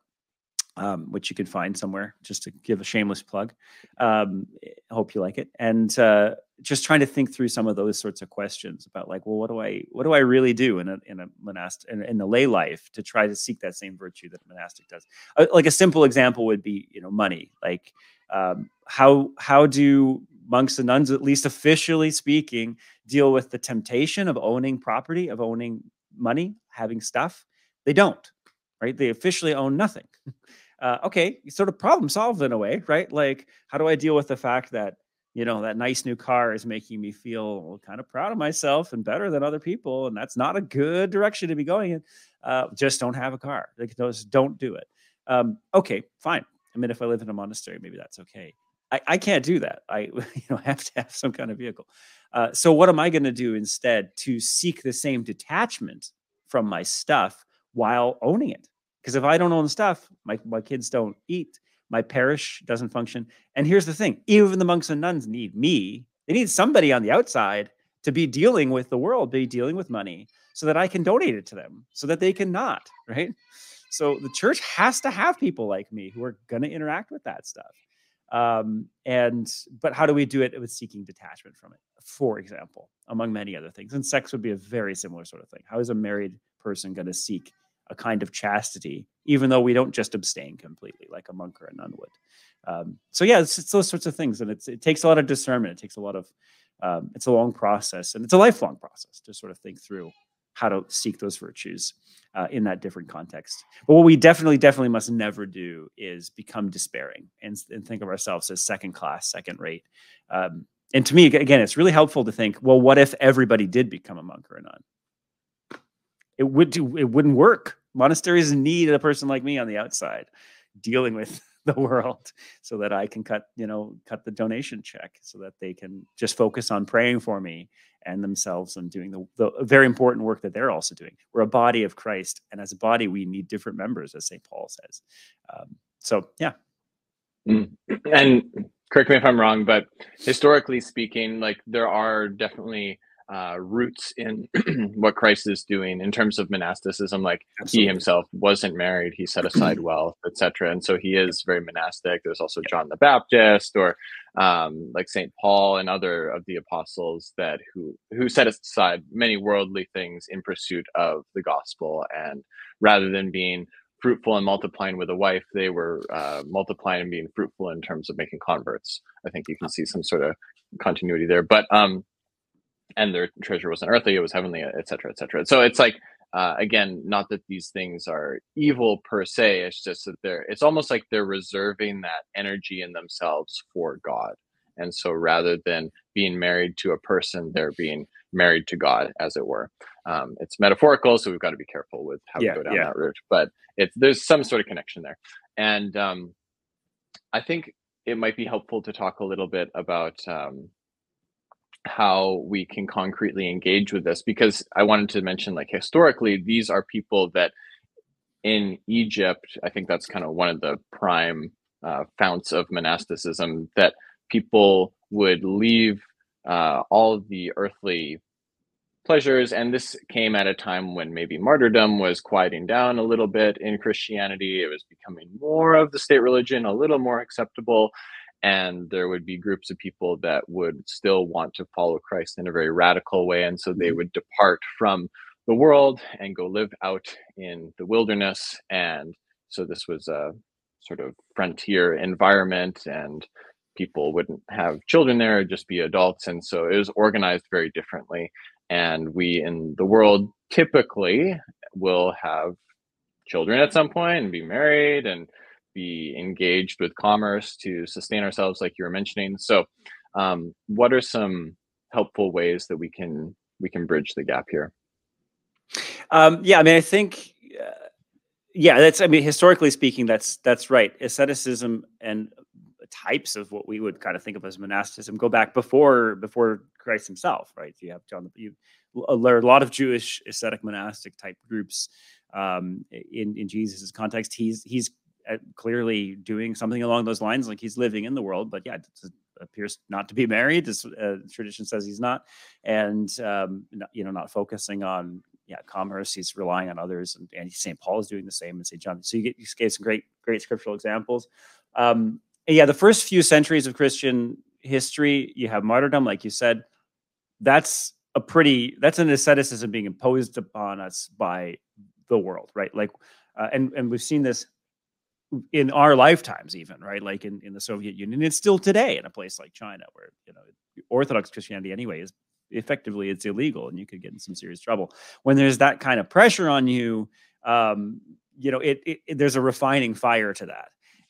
um, which you can find somewhere, just to give a shameless plug. Um, I hope you like it. And uh, just trying to think through some of those sorts of questions about, like, well, what do I what do I really do in a in a monastic in, in the lay life to try to seek that same virtue that a monastic does? Uh, like a simple example would be, you know, money. Like um, how how do monks and nuns, at least officially speaking, deal with the temptation of owning property, of owning money, having stuff? They don't, right? They officially own nothing. Uh, okay, you sort of problem solved in a way, right? Like, how do I deal with the fact that, you know, that nice new car is making me feel kind of proud of myself and better than other people, and that's not a good direction to be going in. Uh, just don't have a car. Like, those don't do it. Um, okay, fine. I mean, if I live in a monastery, maybe that's okay. I, I can't do that. I you know have to have some kind of vehicle. Uh, so what am I going to do instead to seek the same detachment from my stuff while owning it? Because if I don't own stuff, my, my kids don't eat, my parish doesn't function. And here's the thing, even the monks and nuns need me. They need somebody on the outside to be dealing with the world, be dealing with money, so that I can donate it to them, so that they can not, right? So the church has to have people like me who are going to interact with that stuff. Um, and, but how do we do it with seeking detachment from it, for example, among many other things? And sex would be a very similar sort of thing. How is a married person going to seek a kind of chastity, even though we don't just abstain completely like a monk or a nun would? Um, so yeah, it's, it's those sorts of things. And it's, it takes a lot of discernment. It takes a lot of, um, it's a long process, and it's a lifelong process to sort of think through how to seek those virtues uh, in that different context. But what we definitely, definitely must never do is become despairing and, and think of ourselves as second class, second rate. Um, and to me, again, it's really helpful to think, well, what if everybody did become a monk or a nun? It would do, it wouldn't work. Monasteries need a person like me on the outside dealing with the world, so that I can cut, you know, cut the donation check, so that they can just focus on praying for me and themselves and doing the, the very important work that they're also doing. We're a body of Christ, and as a body, we need different members, as Saint Paul says. Um, so, yeah. And correct me if I'm wrong, but historically speaking, like, there are definitely uh, roots in what Christ is doing in terms of monasticism. Like, absolutely. He himself wasn't married. He set aside wealth, et cetera. And so he is very monastic. There's also John the Baptist, or um, like Saint Paul and other of the apostles that who, who set aside many worldly things in pursuit of the gospel. And rather than being fruitful and multiplying with a wife, they were uh, multiplying and being fruitful in terms of making converts. I think you can see some sort of continuity there, but, um, and their treasure wasn't earthly, it was heavenly, et cetera, et cetera. So it's like, uh, again, not that these things are evil per se, it's just that they're, it's almost like they're reserving that energy in themselves for God. And so rather than being married to a person, they're being married to God, as it were. Um, it's metaphorical, so we've got to be careful with how yeah, we go down yeah. that route, but it's, there's some sort of connection there. And um, I think it might be helpful to talk a little bit about um, how we can concretely engage with this, because I wanted to mention, like, historically, these are people that in Egypt, I think that's kind of one of the prime uh, founts of monasticism, that people would leave uh, all of the earthly pleasures. And this came at a time when maybe martyrdom was quieting down a little bit in Christianity. It was becoming more of the state religion, a little more acceptable. And there would be groups of people that would still want to follow Christ in a very radical way. And so they would depart from the world and go live out in the wilderness. And so this was a sort of frontier environment, and people wouldn't have children there, it'd just be adults. And so it was organized very differently. And we in the world typically will have children at some point and be married and be engaged with commerce to sustain ourselves, like you were mentioning. So um, what are some helpful ways that we can we can bridge the gap here? Um, yeah, I mean, I think, uh, yeah, that's, I mean, historically speaking, that's that's right. Asceticism and types of what we would kind of think of as monasticism go back before before Christ himself, right? You have John, you there are a lot of Jewish ascetic monastic type groups um, in in Jesus's context. He's he's clearly doing something along those lines, like he's living in the world, but yeah, appears not to be married. This uh, tradition says he's not, and um, you know, not focusing on yeah, commerce. He's relying on others, and, and Saint Paul is doing the same, and Saint John. So you get you get some great great scriptural examples. Um, yeah, the first few centuries of Christian history, you have martyrdom, like you said. That's a pretty that's an asceticism being imposed upon us by the world, right? Like, uh, and and we've seen this in our lifetimes, even, right? Like in, in the Soviet Union, it's still today in a place like China, where, you know, Orthodox Christianity anyway is effectively it's illegal, and you could get in some serious trouble when there's that kind of pressure on you. Um, you know, it, it, it there's a refining fire to that.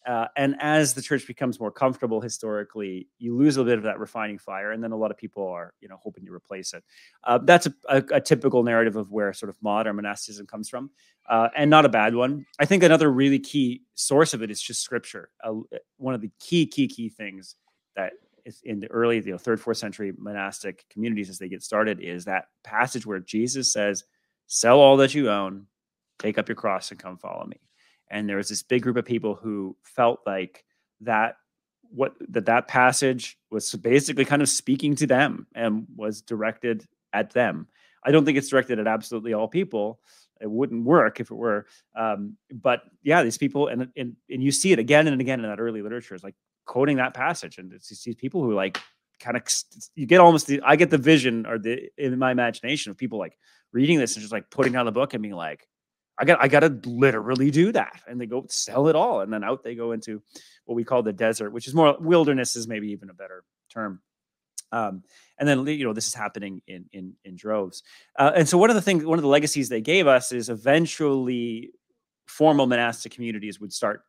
Uh, and as the church becomes more comfortable historically, you lose a bit of that refining fire, and then a lot of people are, you know, hoping to replace it. Uh, that's a, a, a typical narrative of where sort of modern monasticism comes from, uh, and not a bad one. I think another really key source of it is just scripture. Uh, one of the key, key, key things that is in the early, you know, third, fourth century monastic communities as they get started is that passage where Jesus says, "Sell all that you own, take up your cross, and come follow me." And there was this big group of people who felt like that what that that passage was basically kind of speaking to them and was directed at them. I don't think it's directed at absolutely all people. It wouldn't work if it were. Um, but yeah, these people, and, and and you see it again and again in that early literature, is like quoting that passage. And it's these people who like kind of, you get almost the, I get the vision or the, in my imagination of people like reading this and just like putting down the book and being like, I got I got to literally do that. And they go sell it all. And then out they go into what we call the desert, which is more wilderness is maybe even a better term. Um, and then, you know, this is happening in in, in droves. Uh, and so one of the things, one of the legacies they gave us is eventually formal monastic communities would start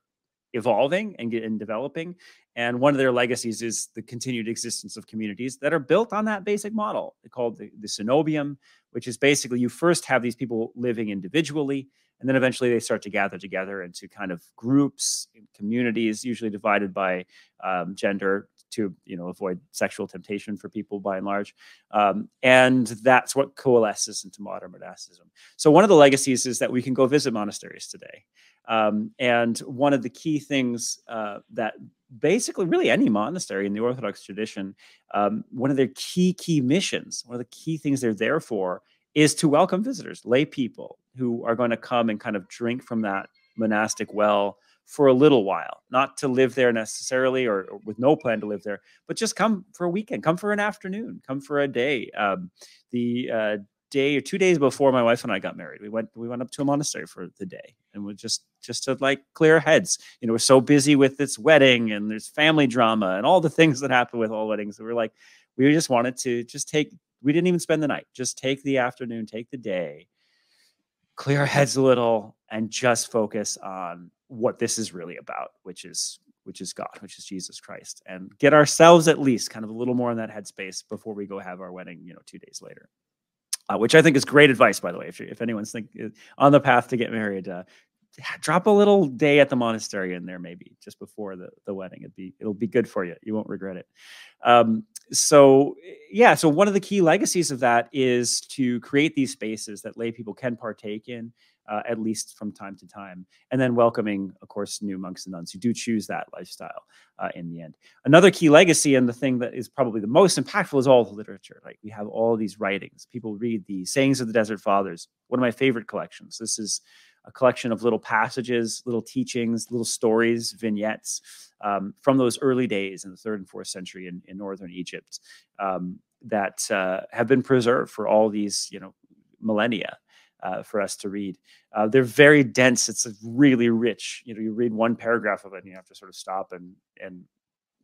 evolving and get and developing. And one of their legacies is the continued existence of communities that are built on that basic model called the, the cenobium, which is basically you first have these people living individually, and then eventually they start to gather together into kind of groups, communities, usually divided by um, gender to, you know, avoid sexual temptation for people by and large. Um, and that's what coalesces into modern monasticism. So one of the legacies is that we can go visit monasteries today. Um, and one of the key things uh, that basically really any monastery in the Orthodox tradition, um, one of their key, key missions, one of the key things they're there for is to welcome visitors, lay people who are going to come and kind of drink from that monastic well for a little while, not to live there necessarily or, or with no plan to live there, but just come for a weekend, come for an afternoon, come for a day. Um, the uh, day or two days before my wife and I got married, we went we went up to a monastery for the day, and we just just to like clear our heads. You know, we're so busy with this wedding and there's family drama and all the things that happen with all weddings. We were like, we just wanted to just take. We didn't even spend the night. Just take the afternoon, take the day, clear our heads a little, and just focus on what this is really about, which is which is God, which is Jesus Christ, and get ourselves at least kind of a little more in that headspace before we go have our wedding, you know, two days later. Uh, which I think is great advice, by the way. If you, if anyone's think, on the path to get married, uh, drop a little day at the monastery in there, maybe just before the, the wedding. It'd be it'll be good for you. You won't regret it. Um, so yeah, so one of the key legacies of that is to create these spaces that lay people can partake in, uh, at least from time to time, and then welcoming, of course, new monks and nuns who do choose that lifestyle uh, in the end. Another key legacy, and the thing that is probably the most impactful, is all the literature. Like, we have all these writings. People read the Sayings of the Desert Fathers, one of my favorite collections. This is a collection of little passages, little teachings, little stories, vignettes um, from those early days in the third and fourth century in, in northern Egypt um, that uh, have been preserved for all these, you know, millennia. Uh, for us to read. Uh, they're very dense. It's really rich. You know, you read one paragraph of it and you have to sort of stop and and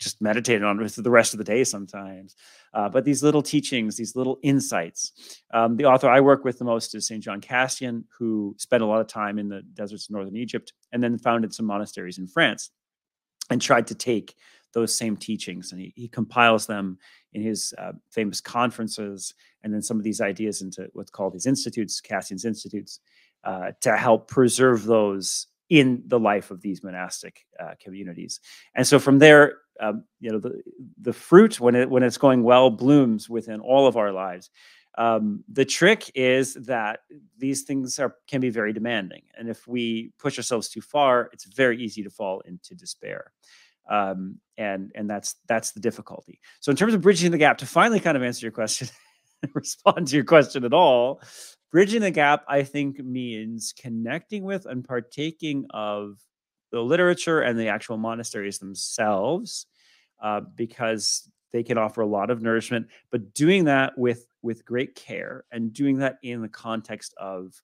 just meditate on it for the rest of the day sometimes. Uh, but these little teachings, these little insights. Um, the author I work with the most is Saint John Cassian, who spent a lot of time in the deserts of northern Egypt and then founded some monasteries in France and tried to take those same teachings. And he, he compiles them in his uh, famous conferences, and then some of these ideas into what's called his institutes, Cassian's institutes, uh, to help preserve those in the life of these monastic uh, communities. And so from there, um, you know, the, the fruit, when it when it's going well, blooms within all of our lives. Um, the trick is that these things are can be very demanding. And if we push ourselves too far, it's very easy to fall into despair. Um, and, and that's, that's the difficulty. So in terms of bridging the gap, to finally kind of answer your question, respond to your question at all, Bridging the gap, I think, means connecting with and partaking of the literature and the actual monasteries themselves, uh, because they can offer a lot of nourishment, but doing that with, with great care and doing that in the context of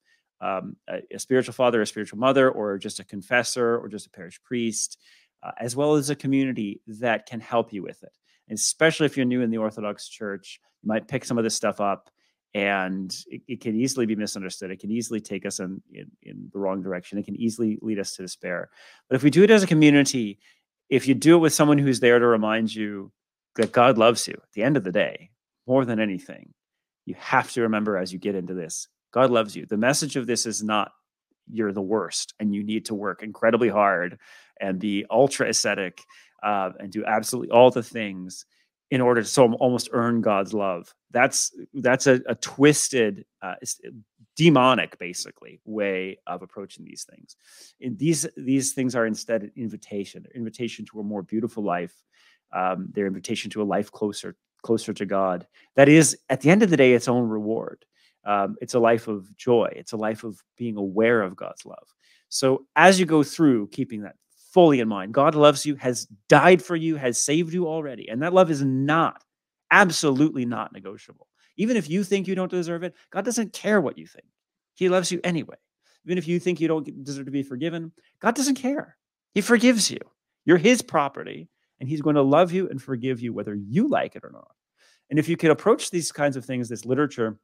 um, a, a spiritual father, a spiritual mother, or just a confessor, or just a parish priest, uh, as well as a community that can help you with it. And especially if you're new in the Orthodox Church, you might pick some of this stuff up, and it, it can easily be misunderstood. It can easily take us in, in, in the wrong direction. It can easily lead us to despair. But if we do it as a community, if you do it with someone who's there to remind you that God loves you at the end of the day, more than anything, you have to remember as you get into this, God loves you. The message of this is not you're the worst and you need to work incredibly hard and be ultra ascetic uh, and do absolutely all the things in order to so almost earn God's love. That's that's a, a twisted, uh, demonic, basically, way of approaching these things. And these, these things are instead an invitation, they're an invitation to a more beautiful life, um, their invitation to a life closer, closer to God. That is, at the end of the day, its own reward. Um, it's a life of joy. It's a life of being aware of God's love. So as you go through, keeping that fully in mind, God loves you, has died for you, has saved you already. And that love is not, absolutely not negotiable. Even if you think you don't deserve it, God doesn't care what you think. He loves you anyway. Even if you think you don't deserve to be forgiven, God doesn't care. He forgives you. You're his property, and he's going to love you and forgive you whether you like it or not. And if you can approach these kinds of things, this literature,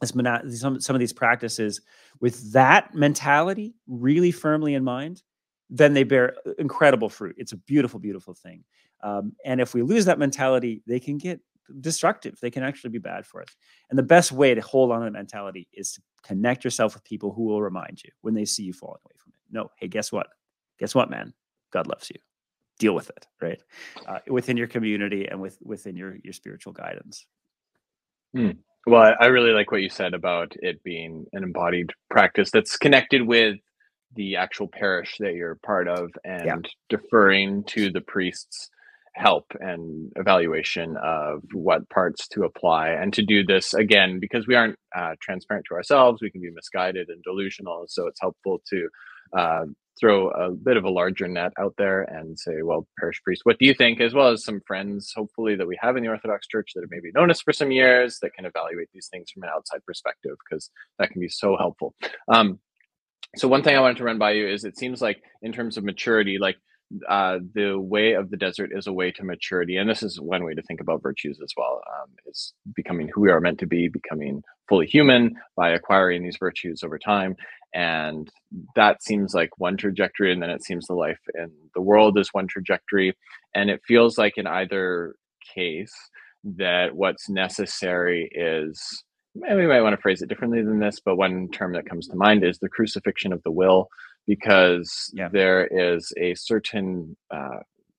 this mon- some, some of these practices with that mentality really firmly in mind, then they bear incredible fruit. It's a beautiful, beautiful thing. Um, and if we lose that mentality, they can get destructive. They can actually be bad for us. And the best way to hold on to that mentality is to connect yourself with people who will remind you when they see you falling away from it. No, hey, guess what? Guess what, man? God loves you. Deal with it, right? Uh, within your community and with within your, your spiritual guidance. Hmm. Well, I really like what you said about it being an embodied practice that's connected with the actual parish that you're part of, and yeah. deferring to the priest's help and evaluation of what parts to apply, and to do this again, because we aren't uh, transparent to ourselves, we can be misguided and delusional. So it's helpful to uh, throw a bit of a larger net out there and say, well, parish priest, what do you think? As well as some friends, hopefully, that we have in the Orthodox Church that have maybe known us for some years that can evaluate these things from an outside perspective, because that can be so helpful. Um, So one thing I wanted to run by you is, it seems like in terms of maturity, like uh, the way of the desert is a way to maturity. And this is one way to think about virtues as well, um, is becoming who we are meant to be, becoming fully human by acquiring these virtues over time. And that seems like one trajectory. And then it seems the life in the world is one trajectory. And it feels like in either case that what's necessary is, we might want to phrase it differently than this, but one term that comes to mind is the crucifixion of the will, because yeah. there is a certain uh,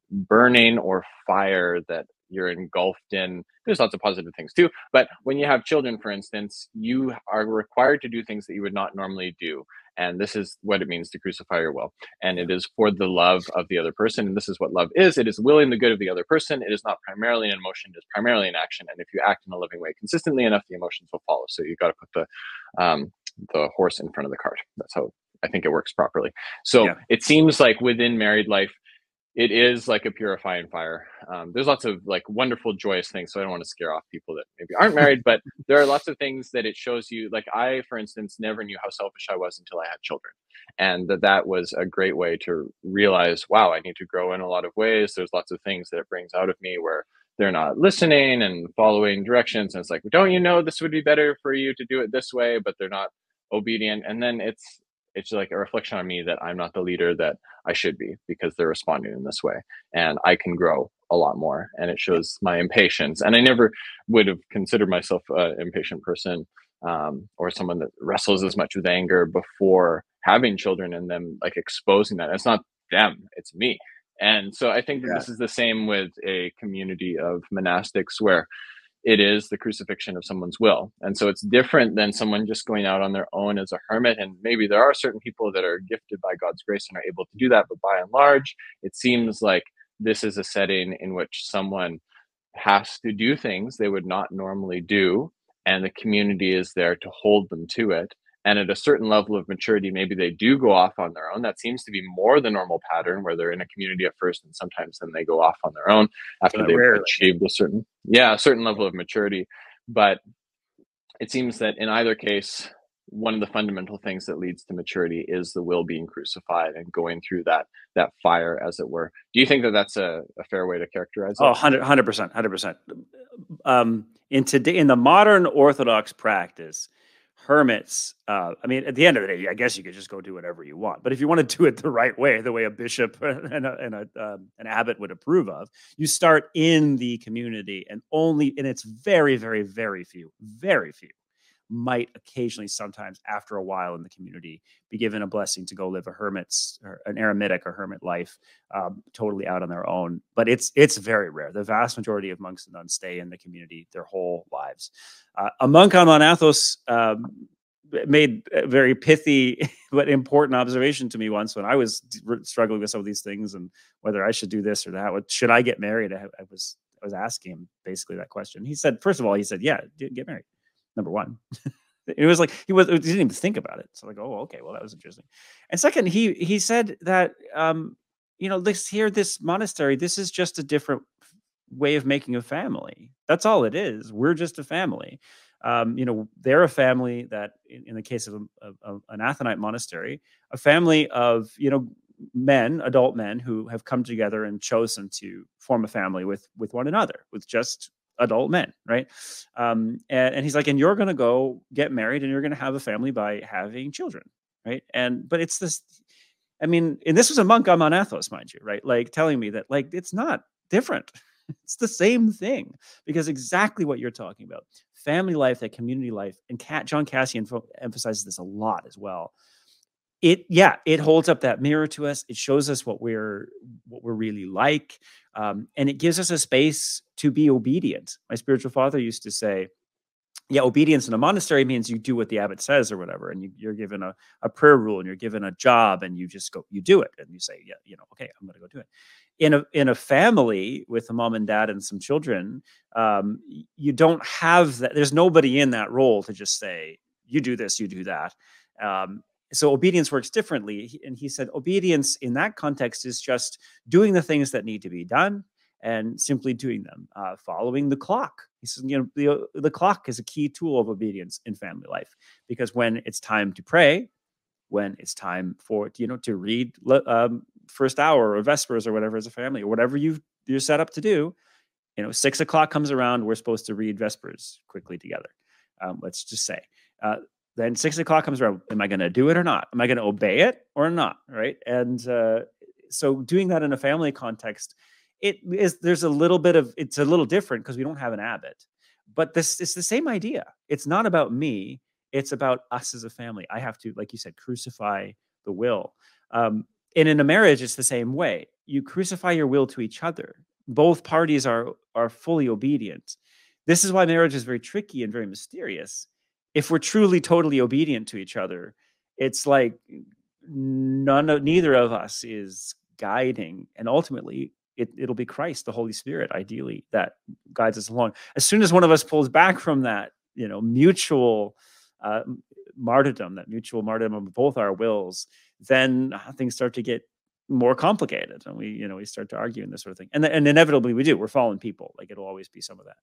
burning or fire that you're engulfed in. There's lots of positive things too, but when you have children, for instance, you are required to do things that you would not normally do. And this is what it means to crucify your will. And it is for the love of the other person. And this is what love is. It is willing the good of the other person. It is not primarily an emotion. It is primarily an action. And if you act in a loving way consistently enough, the emotions will follow. So you've got to put the um, the horse in front of the cart. That's how I think it works properly. So yeah. it seems like within married life, it is like a purifying fire. Um, there's lots of like wonderful, joyous things. So I don't want to scare off people that maybe aren't married, but there are lots of things that it shows you. Like I, for instance, never knew how selfish I was until I had children, and that that was a great way to realize, wow, I need to grow in a lot of ways. There's lots of things that it brings out of me where they're not listening and following directions. And it's like, don't you know this would be better for you to do it this way, but they're not obedient. And then it's, it's like a reflection on me that I'm not the leader that I should be, because they're responding in this way, and I can grow a lot more. And it shows my impatience. And I never would have considered myself an impatient person um, or someone that wrestles as much with anger before having children, and them like exposing that. It's not them, it's me. And so I think that yeah. this is the same with a community of monastics, where it is the crucifixion of someone's will. And so it's different than someone just going out on their own as a hermit. And maybe there are certain people that are gifted by God's grace and are able to do that. But by and large, it seems like this is a setting in which someone has to do things they would not normally do. and the community is there to hold them to it. And at a certain level of maturity, maybe they do go off on their own. That seems to be more the normal pattern, where they're in a community at first, and sometimes then they go off on their own after they've rarely. achieved a certain, yeah, a certain level of maturity. But it seems that in either case, one of the fundamental things that leads to maturity is the will being crucified and going through that that fire, as it were. Do you think that that's a, a fair way to characterize it? Oh, one hundred percent, one hundred percent. Um, in today, in the modern Orthodox practice, hermits, uh, I mean, at the end of the day, I guess you could just go do whatever you want. But if you want to do it the right way, the way a bishop and, a, and a, um, an abbot would approve of, you start in the community, and only, and it's very, very, very few, very few. might occasionally, sometimes after a while in the community, be given a blessing to go live a hermit's or an eremitic or hermit life, um, totally out on their own. But it's it's very rare. The vast majority of monks and nuns stay in the community their whole lives. Uh, a monk on Athos um, made a very pithy but important observation to me once when I was struggling with some of these things and whether I should do this or that. Should I get married? I, I was I was asking him basically that question. He said, first of all, he said, yeah, get married. Number one, it was like he was he didn't even think about it. So like, oh, okay, well, that was interesting. And second, he he said that um, you know, this here, this monastery, this is just a different way of making a family. That's all it is. We're just a family. Um, you know, they're a family that, in, in the case of, a, of an Athenite monastery, a family of you know men, adult men who have come together and chosen to form a family with with one another, with just adult men, right? Um, and, and he's like, and you're going to go get married and you're going to have a family by having children, right? And, but it's this, I mean, and this was a monk on Athos, mind you, right? Like telling me that like, it's not different. It's the same thing, because exactly what you're talking about, family life, that community life, and Cat, John Cassian fo- emphasizes this a lot as well. It, yeah, it holds up that mirror to us. It shows us what we're, what we're really like. Um, and it gives us a space to be obedient. My spiritual father used to say, yeah, obedience in a monastery means you do what the abbot says or whatever. And you, you're given a, a prayer rule and you're given a job and you just go, you do it. And you say, yeah, you know, okay, I'm going to go do it. In a, in a family with a mom and dad and some children, um, you don't have that. There's nobody in that role to just say, you do this, you do that. Um, So obedience works differently. And he said, obedience in that context is just doing the things that need to be done and simply doing them, uh, following the clock. He says, you know, the, the clock is a key tool of obedience in family life, because when it's time to pray, when it's time for, you know, to read um, first hour or Vespers or whatever as a family or whatever you've, you're set up to do, you know, six o'clock comes around, we're supposed to read Vespers quickly together. Um, let's just say, uh, Then six o'clock comes around. Am I going to do it or not? Am I going to obey it or not? Right. And uh, so doing that in a family context, it is, there's a little bit of, it's a little different because we don't have an abbot, but this, it's the same idea. It's not about me. It's about us as a family. I have to, like you said, crucify the will. Um, and in a marriage, it's the same way. You crucify your will to each other. Both parties are, are fully obedient. This is why marriage is very tricky and very mysterious. If we're truly, totally obedient to each other, it's like none of, neither of us is guiding. And ultimately, it, it'll be Christ, the Holy Spirit, ideally, that guides us along. As soon as one of us pulls back from that, you know, mutual uh, martyrdom, that mutual martyrdom of both our wills, then things start to get more complicated. And we, you know, we start to argue and this sort of thing. And, and inevitably we do, we're fallen people. Like it'll always be some of that.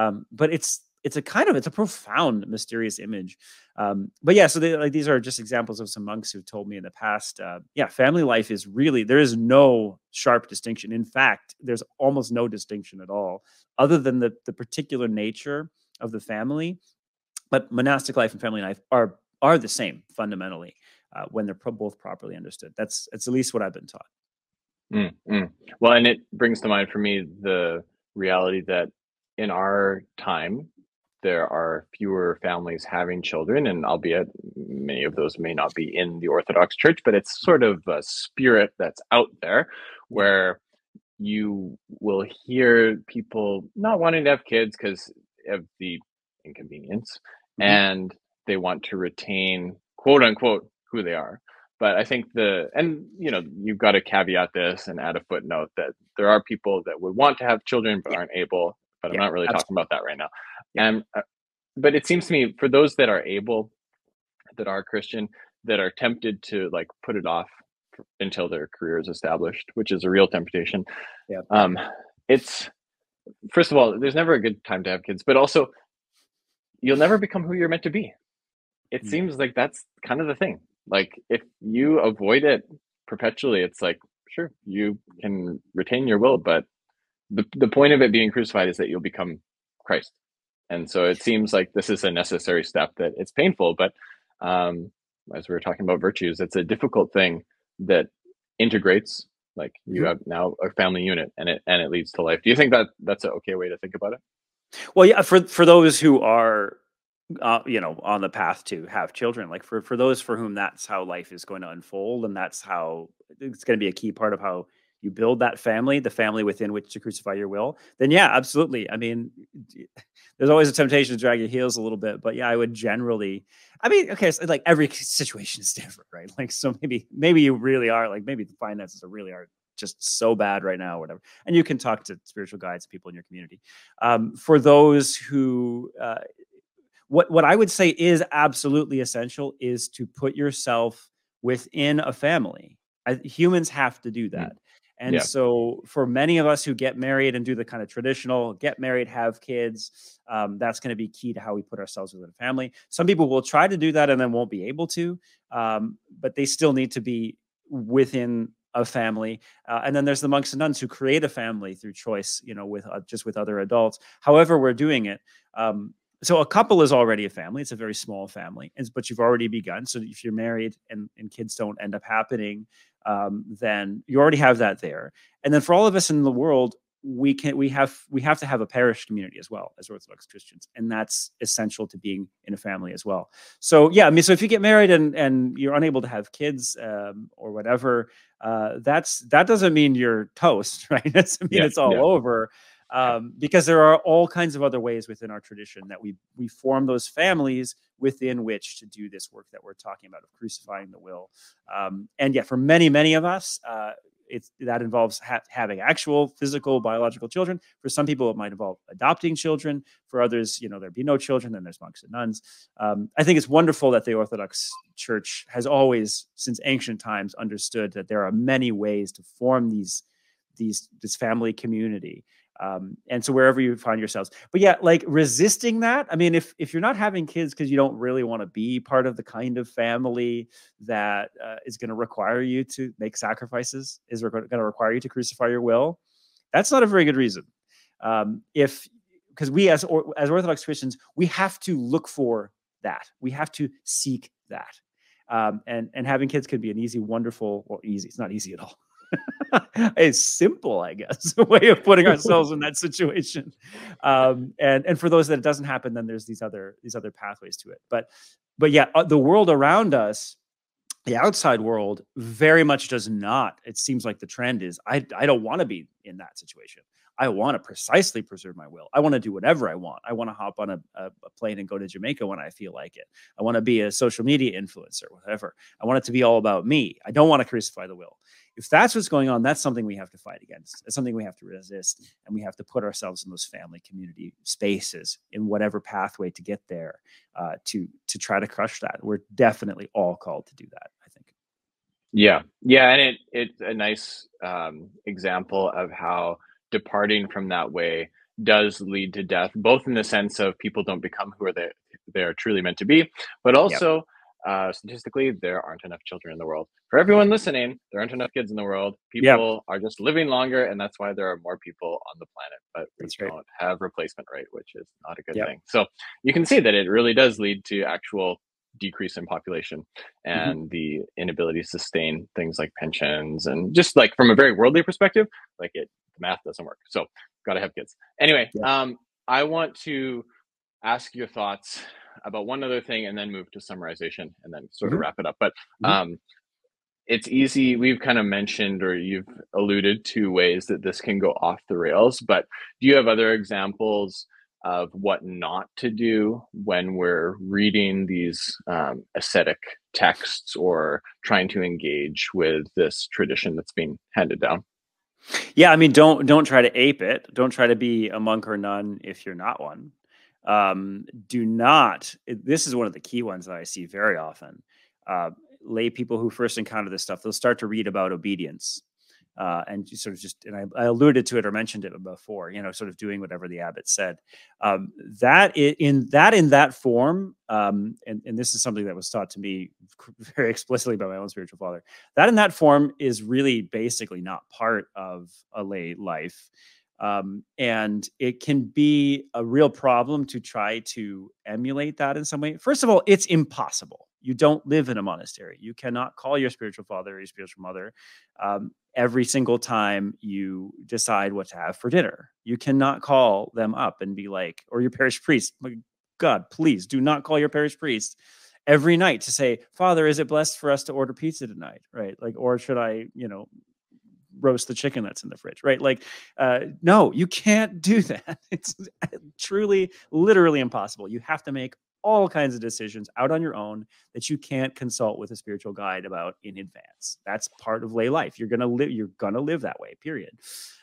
Um, but it's, It's a kind of, it's a profound, mysterious image. Um, but yeah, so they, like, these are just examples of some monks who've told me in the past, uh, yeah, family life is really, there is no sharp distinction. In fact, there's almost no distinction at all, other than the, the particular nature of the family. But monastic life and family life are are the same fundamentally uh, when they're pro- both properly understood. That's, that's at least what I've been taught. Mm-hmm. Well, and it brings to mind for me the reality that in our time, there are fewer families having children, and albeit many of those may not be in the Orthodox Church, but it's sort of a spirit that's out there where you will hear people not wanting to have kids because of the inconvenience, mm-hmm. and they want to retain, quote unquote, who they are. But I think the, and you know, you've got to caveat this and add a footnote that there are people that would want to have children but yeah. aren't able, but yeah, I'm not really absolutely. talking about that right now. And but it seems to me, for those that are able, that are Christian, that are tempted to like put it off until their career is established, which is a real temptation. Yeah. Um, it's, first of all, there's never a good time to have kids, but also you'll never become who you're meant to be. It mm-hmm. seems like that's kind of the thing. Like if you avoid it perpetually, it's like, sure, you can retain your will, but the, the point of it being crucified is that you'll become Christ. And so it seems like this is a necessary step, that it's painful, but um, as we were talking about virtues, it's a difficult thing that integrates, like you mm-hmm. have now a family unit, and it and it leads to life. Do you think that that's an okay way to think about it? Well, yeah, for for those who are, uh, you know, on the path to have children, like for, for those for whom that's how life is going to unfold, and that's how it's going to be a key part of how you build that family, the family within which to crucify your will, then yeah, absolutely. I mean, there's always a temptation to drag your heels a little bit, but yeah, I would generally, I mean, okay, so like every situation is different, right? Like, so maybe, maybe you really are like, maybe the finances are really are just so bad right now, or whatever. And you can talk to spiritual guides, people in your community. Um, for those who, uh, what, what I would say is absolutely essential is to put yourself within a family. I, humans have to do that. Mm. And yeah. so for many of us who get married and do the kind of traditional get married, have kids, um, that's going to be key to how we put ourselves within a family. Some people will try to do that and then won't be able to, um, but they still need to be within a family. Uh, and then there's the monks and nuns who create a family through choice, you know, with uh, just with other adults, however we're doing it. Um, so a couple is already a family. It's a very small family, and, but you've already begun. So if you're married and, and kids don't end up happening, Um, then you already have that there. And then for all of us in the world, we can we have we have to have a parish community as well as Orthodox Christians, and that's essential to being in a family as well. So yeah, I mean, so if you get married and and you're unable to have kids um, or whatever, uh, that's that doesn't mean you're toast, right? It doesn't mean yeah, it's all no. over, um, because there are all kinds of other ways within our tradition that we we form those families within which to do this work that we're talking about of crucifying the will. Um, and yeah, for many, many of us, uh, it's, that involves ha- having actual physical, biological children. For some people, it might involve adopting children. For others, you know, there'd be no children, then there's monks and nuns. Um, I think it's wonderful that the Orthodox Church has always, since ancient times, understood that there are many ways to form these, these this family community. Um, and so wherever you find yourselves, but yeah, like resisting that. I mean, if, if you're not having kids because you don't really want to be part of the kind of family that uh, is going to require you to make sacrifices, is re- going to require you to crucify your will, that's not a very good reason. Um, if, because we as, or, as Orthodox Christians, we have to look for that. We have to seek that. Um, and, and having kids can be an easy, wonderful, or easy. It's not easy at all. It's simple, I guess, a way of putting ourselves in that situation. Um, and, and for those that it doesn't happen, then there's these other, these other pathways to it. But, but yeah, the world around us, the outside world, very much does not, it seems like the trend is, I, I don't want to be in that situation. I want to precisely preserve my will. I want to do whatever I want. I want to hop on a, a plane and go to Jamaica when I feel like it. I want to be a social media influencer, whatever. I want it to be all about me. I don't want to crucify the will. If that's what's going on, that's something we have to fight against. It's something we have to resist, and we have to put ourselves in those family community spaces in whatever pathway to get there, uh, to to try to crush that. We're definitely all called to do that, I think. Yeah, yeah, and it it's a nice um, example of how departing from that way does lead to death, both in the sense of people don't become who are they they are truly meant to be, but also. Yep. Uh, statistically, there aren't enough children in the world. For everyone listening, there aren't enough kids in the world. People yep. are just living longer, and that's why there are more people on the planet. But we that's don't right. have replacement rate, which is not a good yep. thing. So you can see that it really does lead to actual decrease in population and mm-hmm. the inability to sustain things like pensions. And just like from a very worldly perspective, like it, the math doesn't work. So got to have kids. Anyway, yep. um, I want to ask your thoughts about one other thing and then move to summarization and then sort of mm-hmm. wrap it up. But um, it's easy. We've kind of mentioned, or you've alluded to, ways that this can go off the rails, but do you have other examples of what not to do when we're reading these um, ascetic texts or trying to engage with this tradition that's being handed down? Yeah. I mean, don't, don't try to ape it. Don't try to be a monk or nun if you're not one. um, do not, this is one of the key ones that I see very often, uh, lay people who first encounter this stuff, they'll start to read about obedience. Uh, and sort of just, and I, I alluded to it or mentioned it before, you know, sort of doing whatever the abbot said. Um, that in that in that form, um, and, and this is something that was taught to me very explicitly by my own spiritual father. That in that form is really basically not part of a lay life, um, and it can be a real problem to try to emulate that in some way. First of all, it's impossible. You don't live in a monastery. You cannot call your spiritual father or your spiritual mother um, every single time you decide what to have for dinner. You cannot call them up and be like, or your parish priest, my God, please do not call your parish priest every night to say, Father, is it blessed for us to order pizza tonight? Right? Like, or should I, you know, roast the chicken that's in the fridge, right? Like, uh, no, you can't do that. It's truly, literally impossible. You have to make all kinds of decisions out on your own that you can't consult with a spiritual guide about in advance. That's part of lay life. You're going to live, you're going to live that way, period.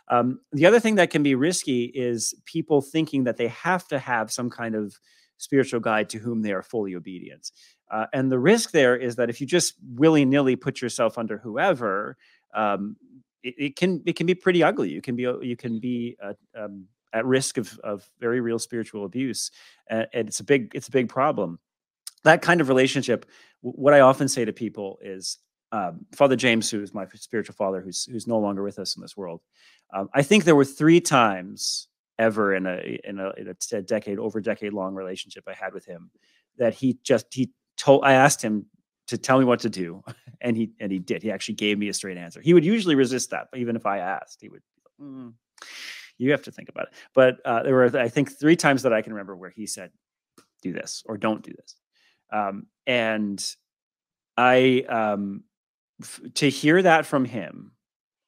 Um, the other thing that can be risky is people thinking that they have to have some kind of spiritual guide to whom they are fully obedient. Uh, and the risk there is that if you just willy-nilly put yourself under whoever, um, it, it can, it can be pretty ugly. You can be, you can be, uh, um, at risk of, of very real spiritual abuse. Uh, and it's a big, it's a big problem. That kind of relationship, what I often say to people is, um, Father James, who is my spiritual father, who's who's no longer with us in this world. Um, I think there were three times ever in a, in a, in a decade, over decade long relationship I had with him that he just, he told, I asked him to tell me what to do. And he, and he did, he actually gave me a straight answer. He would usually resist that, but even if I asked, he would, mm. You have to think about it. But uh, there were, I think, three times that I can remember where he said, do this or don't do this. Um, and I, um, f- to hear that from him,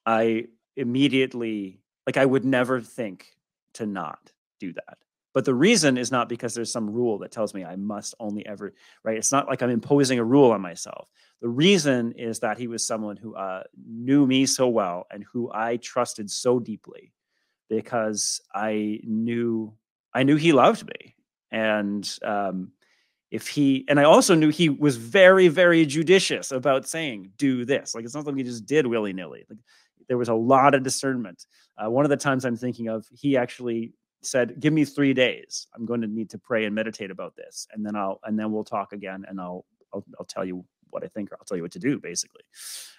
I immediately, like, I would never think to not do that. But the reason is not because there's some rule that tells me I must only ever, right? It's not like I'm imposing a rule on myself. The reason is that he was someone who uh, knew me so well and who I trusted so deeply, because I knew, I knew he loved me. And um, if he, and I also knew he was very, very judicious about saying, do this. Like, it's not something he just did willy-nilly. Like, there was a lot of discernment. Uh, one of the times I'm thinking of, he actually said, give me three days. I'm going to need to pray and meditate about this. And then I'll, and then we'll talk again and I'll, I'll, I'll tell you what I think, or I'll tell you what to do, basically.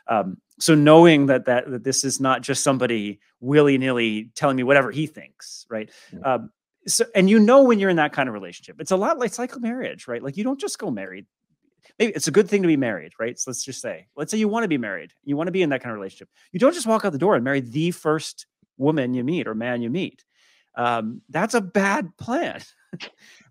Um, so knowing that, that that this is not just somebody willy-nilly telling me whatever he thinks, right? Mm-hmm. Um, so, and you know when you're in that kind of relationship, it's a lot like, it's like marriage, right? Like, you don't just go married. Maybe it's a good thing to be married, right? So let's just say, let's say you want to be married. You want to be in that kind of relationship. You don't just walk out the door and marry the first woman you meet or man you meet. Um, that's a bad plan.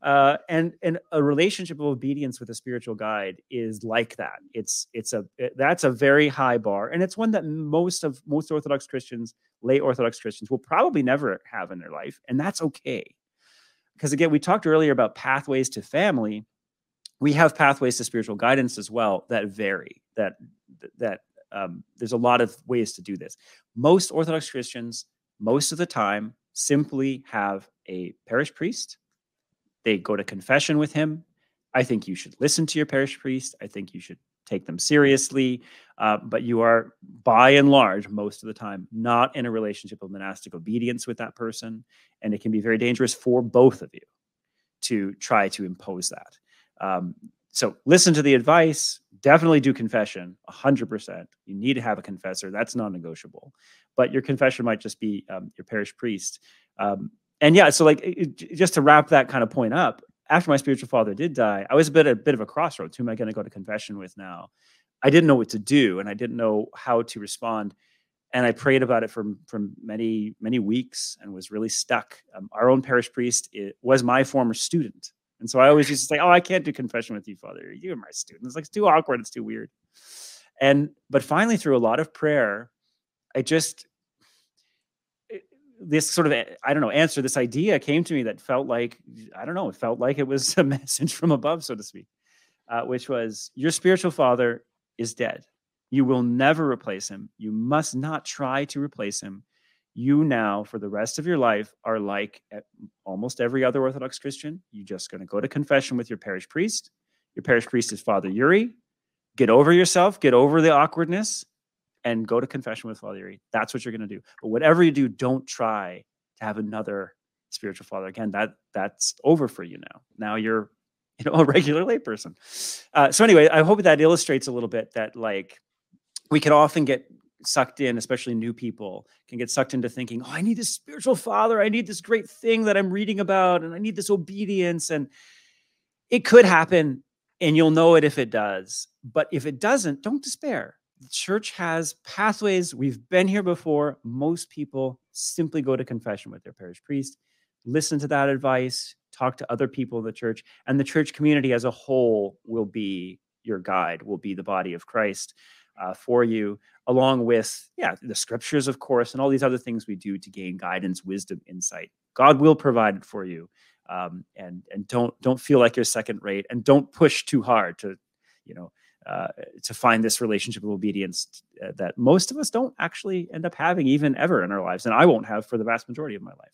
Uh, and and a relationship of obedience with a spiritual guide is like that. It's it's a it, that's a very high bar, and it's one that most of most Orthodox Christians, lay Orthodox Christians, will probably never have in their life, and that's okay. Because again, we talked earlier about pathways to family. We have pathways to spiritual guidance as well that vary. That that um, there's a lot of ways to do this. Most Orthodox Christians, most of the time, simply have a parish priest. They go to confession with him. I think you should listen to your parish priest. I think you should take them seriously. Uh, but you are, by and large, most of the time, not in a relationship of monastic obedience with that person. And it can be very dangerous for both of you to try to impose that. Um, so listen to the advice. Definitely do confession, one hundred percent. You need to have a confessor. That's non-negotiable. But your confession might just be um, your parish priest. Um, And yeah, so like, it, just to wrap that kind of point up, after my spiritual father did die, I was a bit a bit of a crossroads. Who am I going to go to confession with now? I didn't know what to do, and I didn't know how to respond. And I prayed about it for, for many, many weeks and was really stuck. Um, our own parish priest it, was my former student. And so I always used to say, oh, I can't do confession with you, Father. You are my student. It's like, it's too awkward. It's too weird. And, but finally, through a lot of prayer, I just... this sort of, I don't know, answer, this idea came to me that felt like, I don't know, it felt like it was a message from above, so to speak, uh, which was, your spiritual father is dead. You will never replace him. You must not try to replace him. you now, for the rest of your life, are like almost every other Orthodox Christian. You're just going to go to confession with your parish priest. Your parish priest is Father Yuri. Get over yourself. Get over the awkwardness and go to confession with Father Yuri. That's what you're going to do. But whatever you do, don't try to have another spiritual father. Again, that that's over for you now. Now you're, you know, a regular layperson. Uh, so anyway, I hope that illustrates a little bit that, like, we can often get sucked in, especially new people can get sucked into thinking, oh, I need this spiritual father. I need this great thing that I'm reading about, and I need this obedience. And it could happen, and you'll know it if it does. But if it doesn't, don't despair. The church has pathways. We've been here before. Most people simply go to confession with their parish priest, listen to that advice, talk to other people in the church, and the church community as a whole will be your guide, will be the body of Christ uh, for you, along with, yeah, the scriptures, of course, and all these other things we do to gain guidance, wisdom, insight. God will provide it for you. Um, and and don't don't feel like you're second rate, and don't push too hard to, you know, uh, to find this relationship of obedience uh, that most of us don't actually end up having even ever in our lives. And I won't have for the vast majority of my life.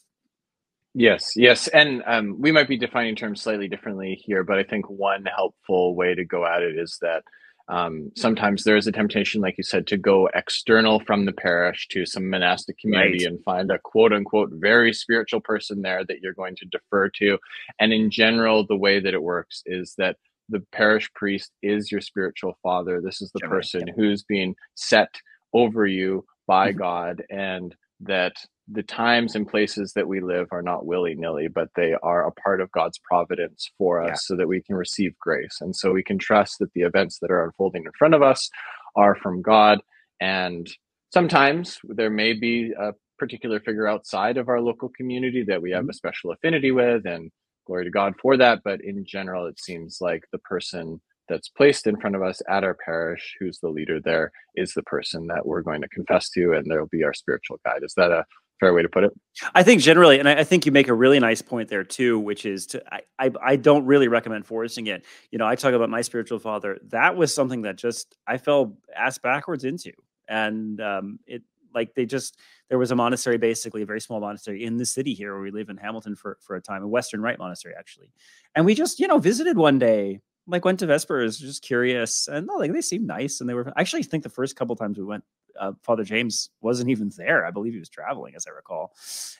Yes, yes. And um, we might be defining terms slightly differently here, but I think one helpful way to go at it is that um, sometimes there is a temptation, like you said, to go external from the parish to some monastic community, right, and find a quote unquote very spiritual person there that you're going to defer to. And in general, the way that it works is that the parish priest is your spiritual father. This is the generally, person yeah. who's being set over you by mm-hmm. God, and that the times and places that we live are not willy-nilly, but they are a part of God's providence for us, yeah. so that we can receive grace. And so we can trust that the events that are unfolding in front of us are from God. And sometimes there may be a particular figure outside of our local community that we have mm-hmm. a special affinity with, and glory to God for that. But in general, it seems like the person that's placed in front of us at our parish, who's the leader there, is the person that we're going to confess to, and there'll be our spiritual guide. Is that a fair way to put it? I think generally, and I think you make a really nice point there too, which is to, I, I, I don't really recommend forcing it. You know, I talk about my spiritual father. That was something that just, I fell ass backwards into. And um, it, like they just, there was a monastery, basically a very small monastery in the city here where we live in Hamilton for, for a time, a Western Rite monastery actually. And we just, you know, visited one day, like went to Vespers, just curious. And no, like they seemed nice. And they were, I actually think the first couple times we went, Uh, Father James wasn't even there. I believe he was traveling, as I recall.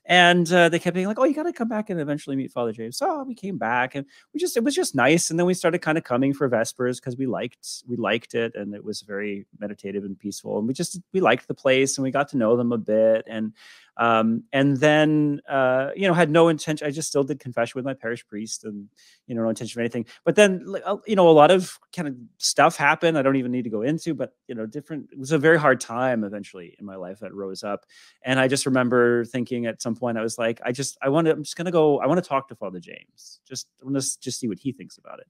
And uh, they kept being like, oh, you got to come back and eventually meet Father James. So we came back, and we just, it was just nice. And then we started kind of coming for Vespers because we liked, we liked it. And it was very meditative and peaceful. And we just, we liked the place, and we got to know them a bit. And, um, and then, uh, you know, had no intention. I just still did confession with my parish priest, and, you know, no intention of anything. But then, you know, a lot of kind of stuff happened. I don't even need to go into, but, you know, different, it was a very hard time eventually in my life that rose up. And I just remember thinking at some point, I was like, I just, I want to, I'm just going to go, I want to talk to Father James. Just, I want to just see what he thinks about it.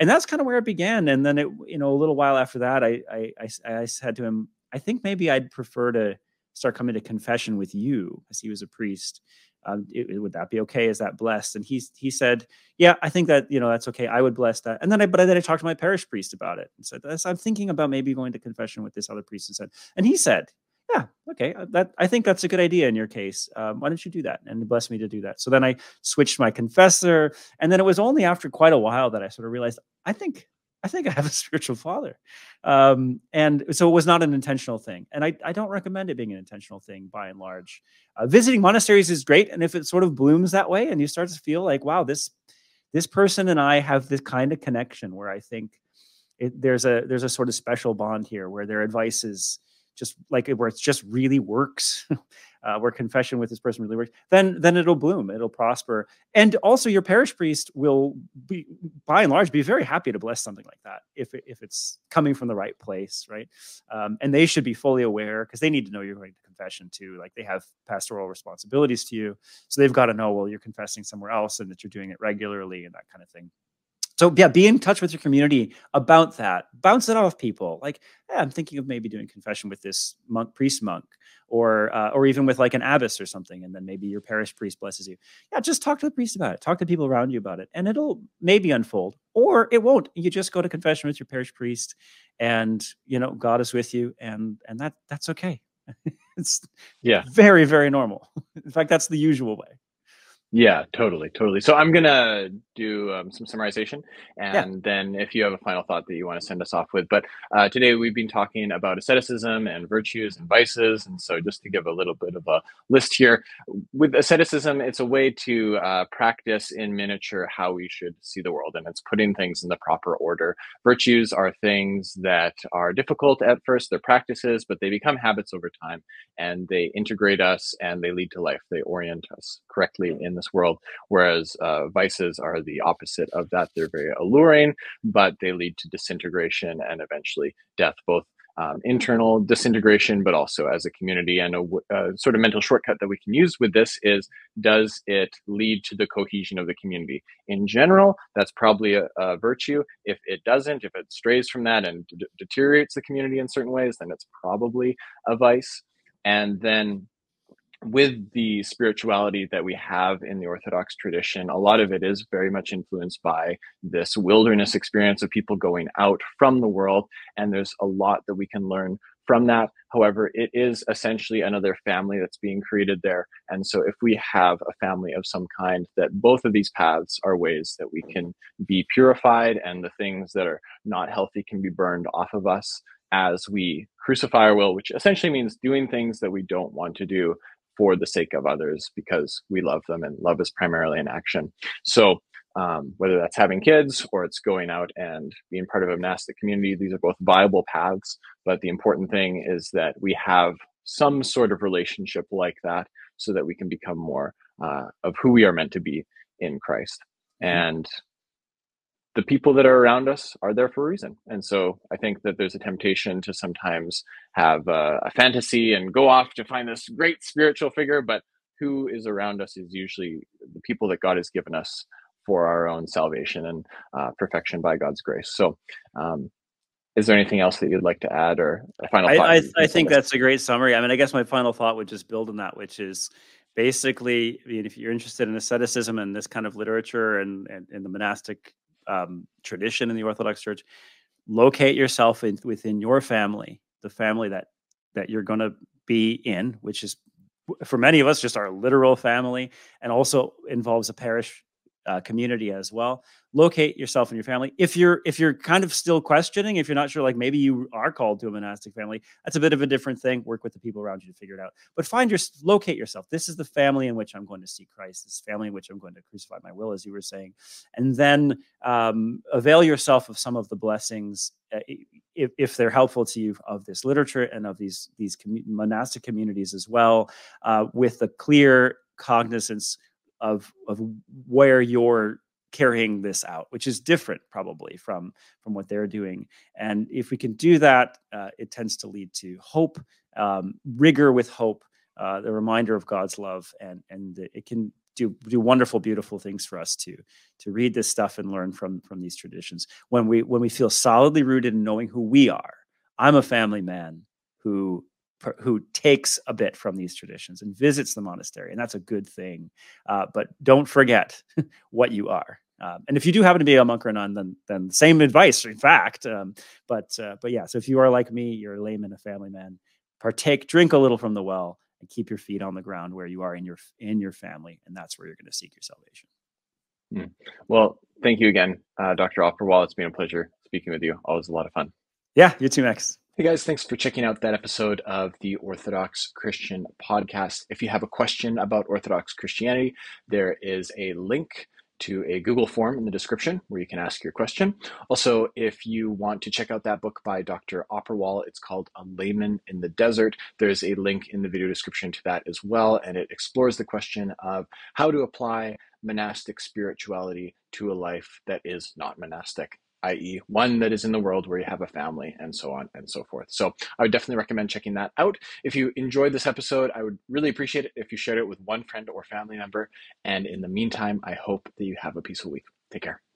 And that's kind of where it began. And then it, you know, a little while after that, I, I, I, I said to him, I think maybe I'd prefer to start coming to confession with you, as he was a priest. Um, it, it, would that be okay? Is that blessed? And he, he said, yeah, I think that, you know, that's okay. I would bless that. And then I, but then I talked to my parish priest about it and said, I'm thinking about maybe going to confession with this other priest, and said, and he said, yeah, okay. That, I think that's a good idea in your case. Um, why don't you do that? And bless me to do that. So then I switched my confessor. And then it was only after quite a while that I sort of realized, I think, I think I have a spiritual father. Um, and so it was not an intentional thing. And I, I don't recommend it being an intentional thing by and large. Uh, visiting monasteries is great. And if it sort of blooms that way and you start to feel like, wow, this, this person and I have this kind of connection where I think it, there's a, there's a sort of special bond here where their advice is just like, where it just really works, uh, where confession with this person really works, then, then it'll bloom, it'll prosper. And also your parish priest will be, by and large, be very happy to bless something like that if if it's coming from the right place, right? Um, and they should be fully aware, because they need to know you're going to confession too. Like, they have pastoral responsibilities to you. So they've got to know, well, you're confessing somewhere else and that you're doing it regularly and that kind of thing. So yeah, be in touch with your community about that. Bounce it off people. Like, yeah, I'm thinking of maybe doing confession with this monk, priest monk, or uh, or even with like an abbess or something. And then maybe your parish priest blesses you. Yeah, just talk to the priest about it. Talk to people around you about it. And it'll maybe unfold, or it won't. You just go to confession with your parish priest, and, you know, God is with you. And and that that's okay. It's yeah, very, very normal. In fact, that's the usual way. Yeah, totally, totally. So I'm going to do um, some summarization, and yeah. then if you have a final thought that you want to send us off with. But uh, today we've been talking about asceticism and virtues and vices. And so just to give a little bit of a list here, with asceticism, it's a way to uh, practice in miniature how we should see the world, and it's putting things in the proper order. Virtues are things that are difficult at first, they're practices, but they become habits over time, and they integrate us and they lead to life. They orient us correctly in this world, whereas uh, vices are the opposite of that. They're very alluring, but they lead to disintegration and eventually death, both um, internal disintegration, but also as a community. And a, a sort of mental shortcut that we can use with this is, does it lead to the cohesion of the community? In general, that's probably a, a virtue. If it doesn't, if it strays from that and d- deteriorates the community in certain ways, then it's probably a vice. And then with the spirituality that we have in the Orthodox tradition, a lot of it is very much influenced by this wilderness experience of people going out from the world. And there's a lot that we can learn from that. However, it is essentially another family that's being created there. And so if we have a family of some kind, that both of these paths are ways that we can be purified, and the things that are not healthy can be burned off of us as we crucify our will, which essentially means doing things that we don't want to do for the sake of others, because we love them, and love is primarily an action. So um, whether that's having kids or it's going out and being part of a monastic community, these are both viable paths. But the important thing is that we have some sort of relationship like that, so that we can become more uh, of who we are meant to be in Christ. And the people that are around us are there for a reason. And so I think that there's a temptation to sometimes have a, a fantasy and go off to find this great spiritual figure, but who is around us is usually the people that God has given us for our own salvation and uh, perfection by God's grace. So um, is there anything else that you'd like to add, or a final thought? I, I, I think that's a great summary. I mean, I guess my final thought would just build on that, which is, basically, I mean, if you're interested in asceticism and this kind of literature and, and, and the monastic Um, tradition in the Orthodox Church, locate yourself in, within your family, the family that that you're going to be in, which is, for many of us, just our literal family, and also involves a parish uh, community as well. Locate yourself in your family. If you're if you're kind of still questioning, if you're not sure, like maybe you are called to a monastic family, that's a bit of a different thing. Work with the people around you to figure it out. But find your locate yourself. This is the family in which I'm going to see Christ. This family in which I'm going to crucify my will, as you were saying. And then um, avail yourself of some of the blessings, uh, if, if they're helpful to you, of this literature and of these these commun- monastic communities as well, uh, with the clear cognizance of of where your carrying this out, which is different probably from from what they're doing. And if we can do that, uh, it tends to lead to hope, um, rigor with hope, uh, the reminder of God's love, and and it can do do wonderful, beautiful things for us to to read this stuff and learn from from these traditions. When we when we feel solidly rooted in knowing who we are, I'm a family man who who takes a bit from these traditions and visits the monastery. And that's a good thing. Uh, but don't forget what you are. Um, and if you do happen to be a monk or a nun, then, then same advice, in fact. Um, but, uh, but yeah, so if you are like me, you're a layman, a family man, partake, drink a little from the well, and keep your feet on the ground where you are in your, in your family. And that's where you're going to seek your salvation. Mm. Well, thank you again, uh, Doctor Opperwall. It's been a pleasure speaking with you. Always a lot of fun. Yeah, you too, Max. Hey guys, thanks for checking out that episode of the Orthodox Christian Podcast. If you have a question about Orthodox Christianity, there is a link to a Google form in the description where you can ask your question. Also, if you want to check out that book by Doctor Opperwall, it's called A Layman in the Desert. There's a link in the video description to that as well, and it explores the question of how to apply monastic spirituality to a life that is not monastic, that is one that is in the world where you have a family and so on and so forth. So I would definitely recommend checking that out. If you enjoyed this episode, I would really appreciate it if you shared it with one friend or family member. And in the meantime, I hope that you have a peaceful week. Take care.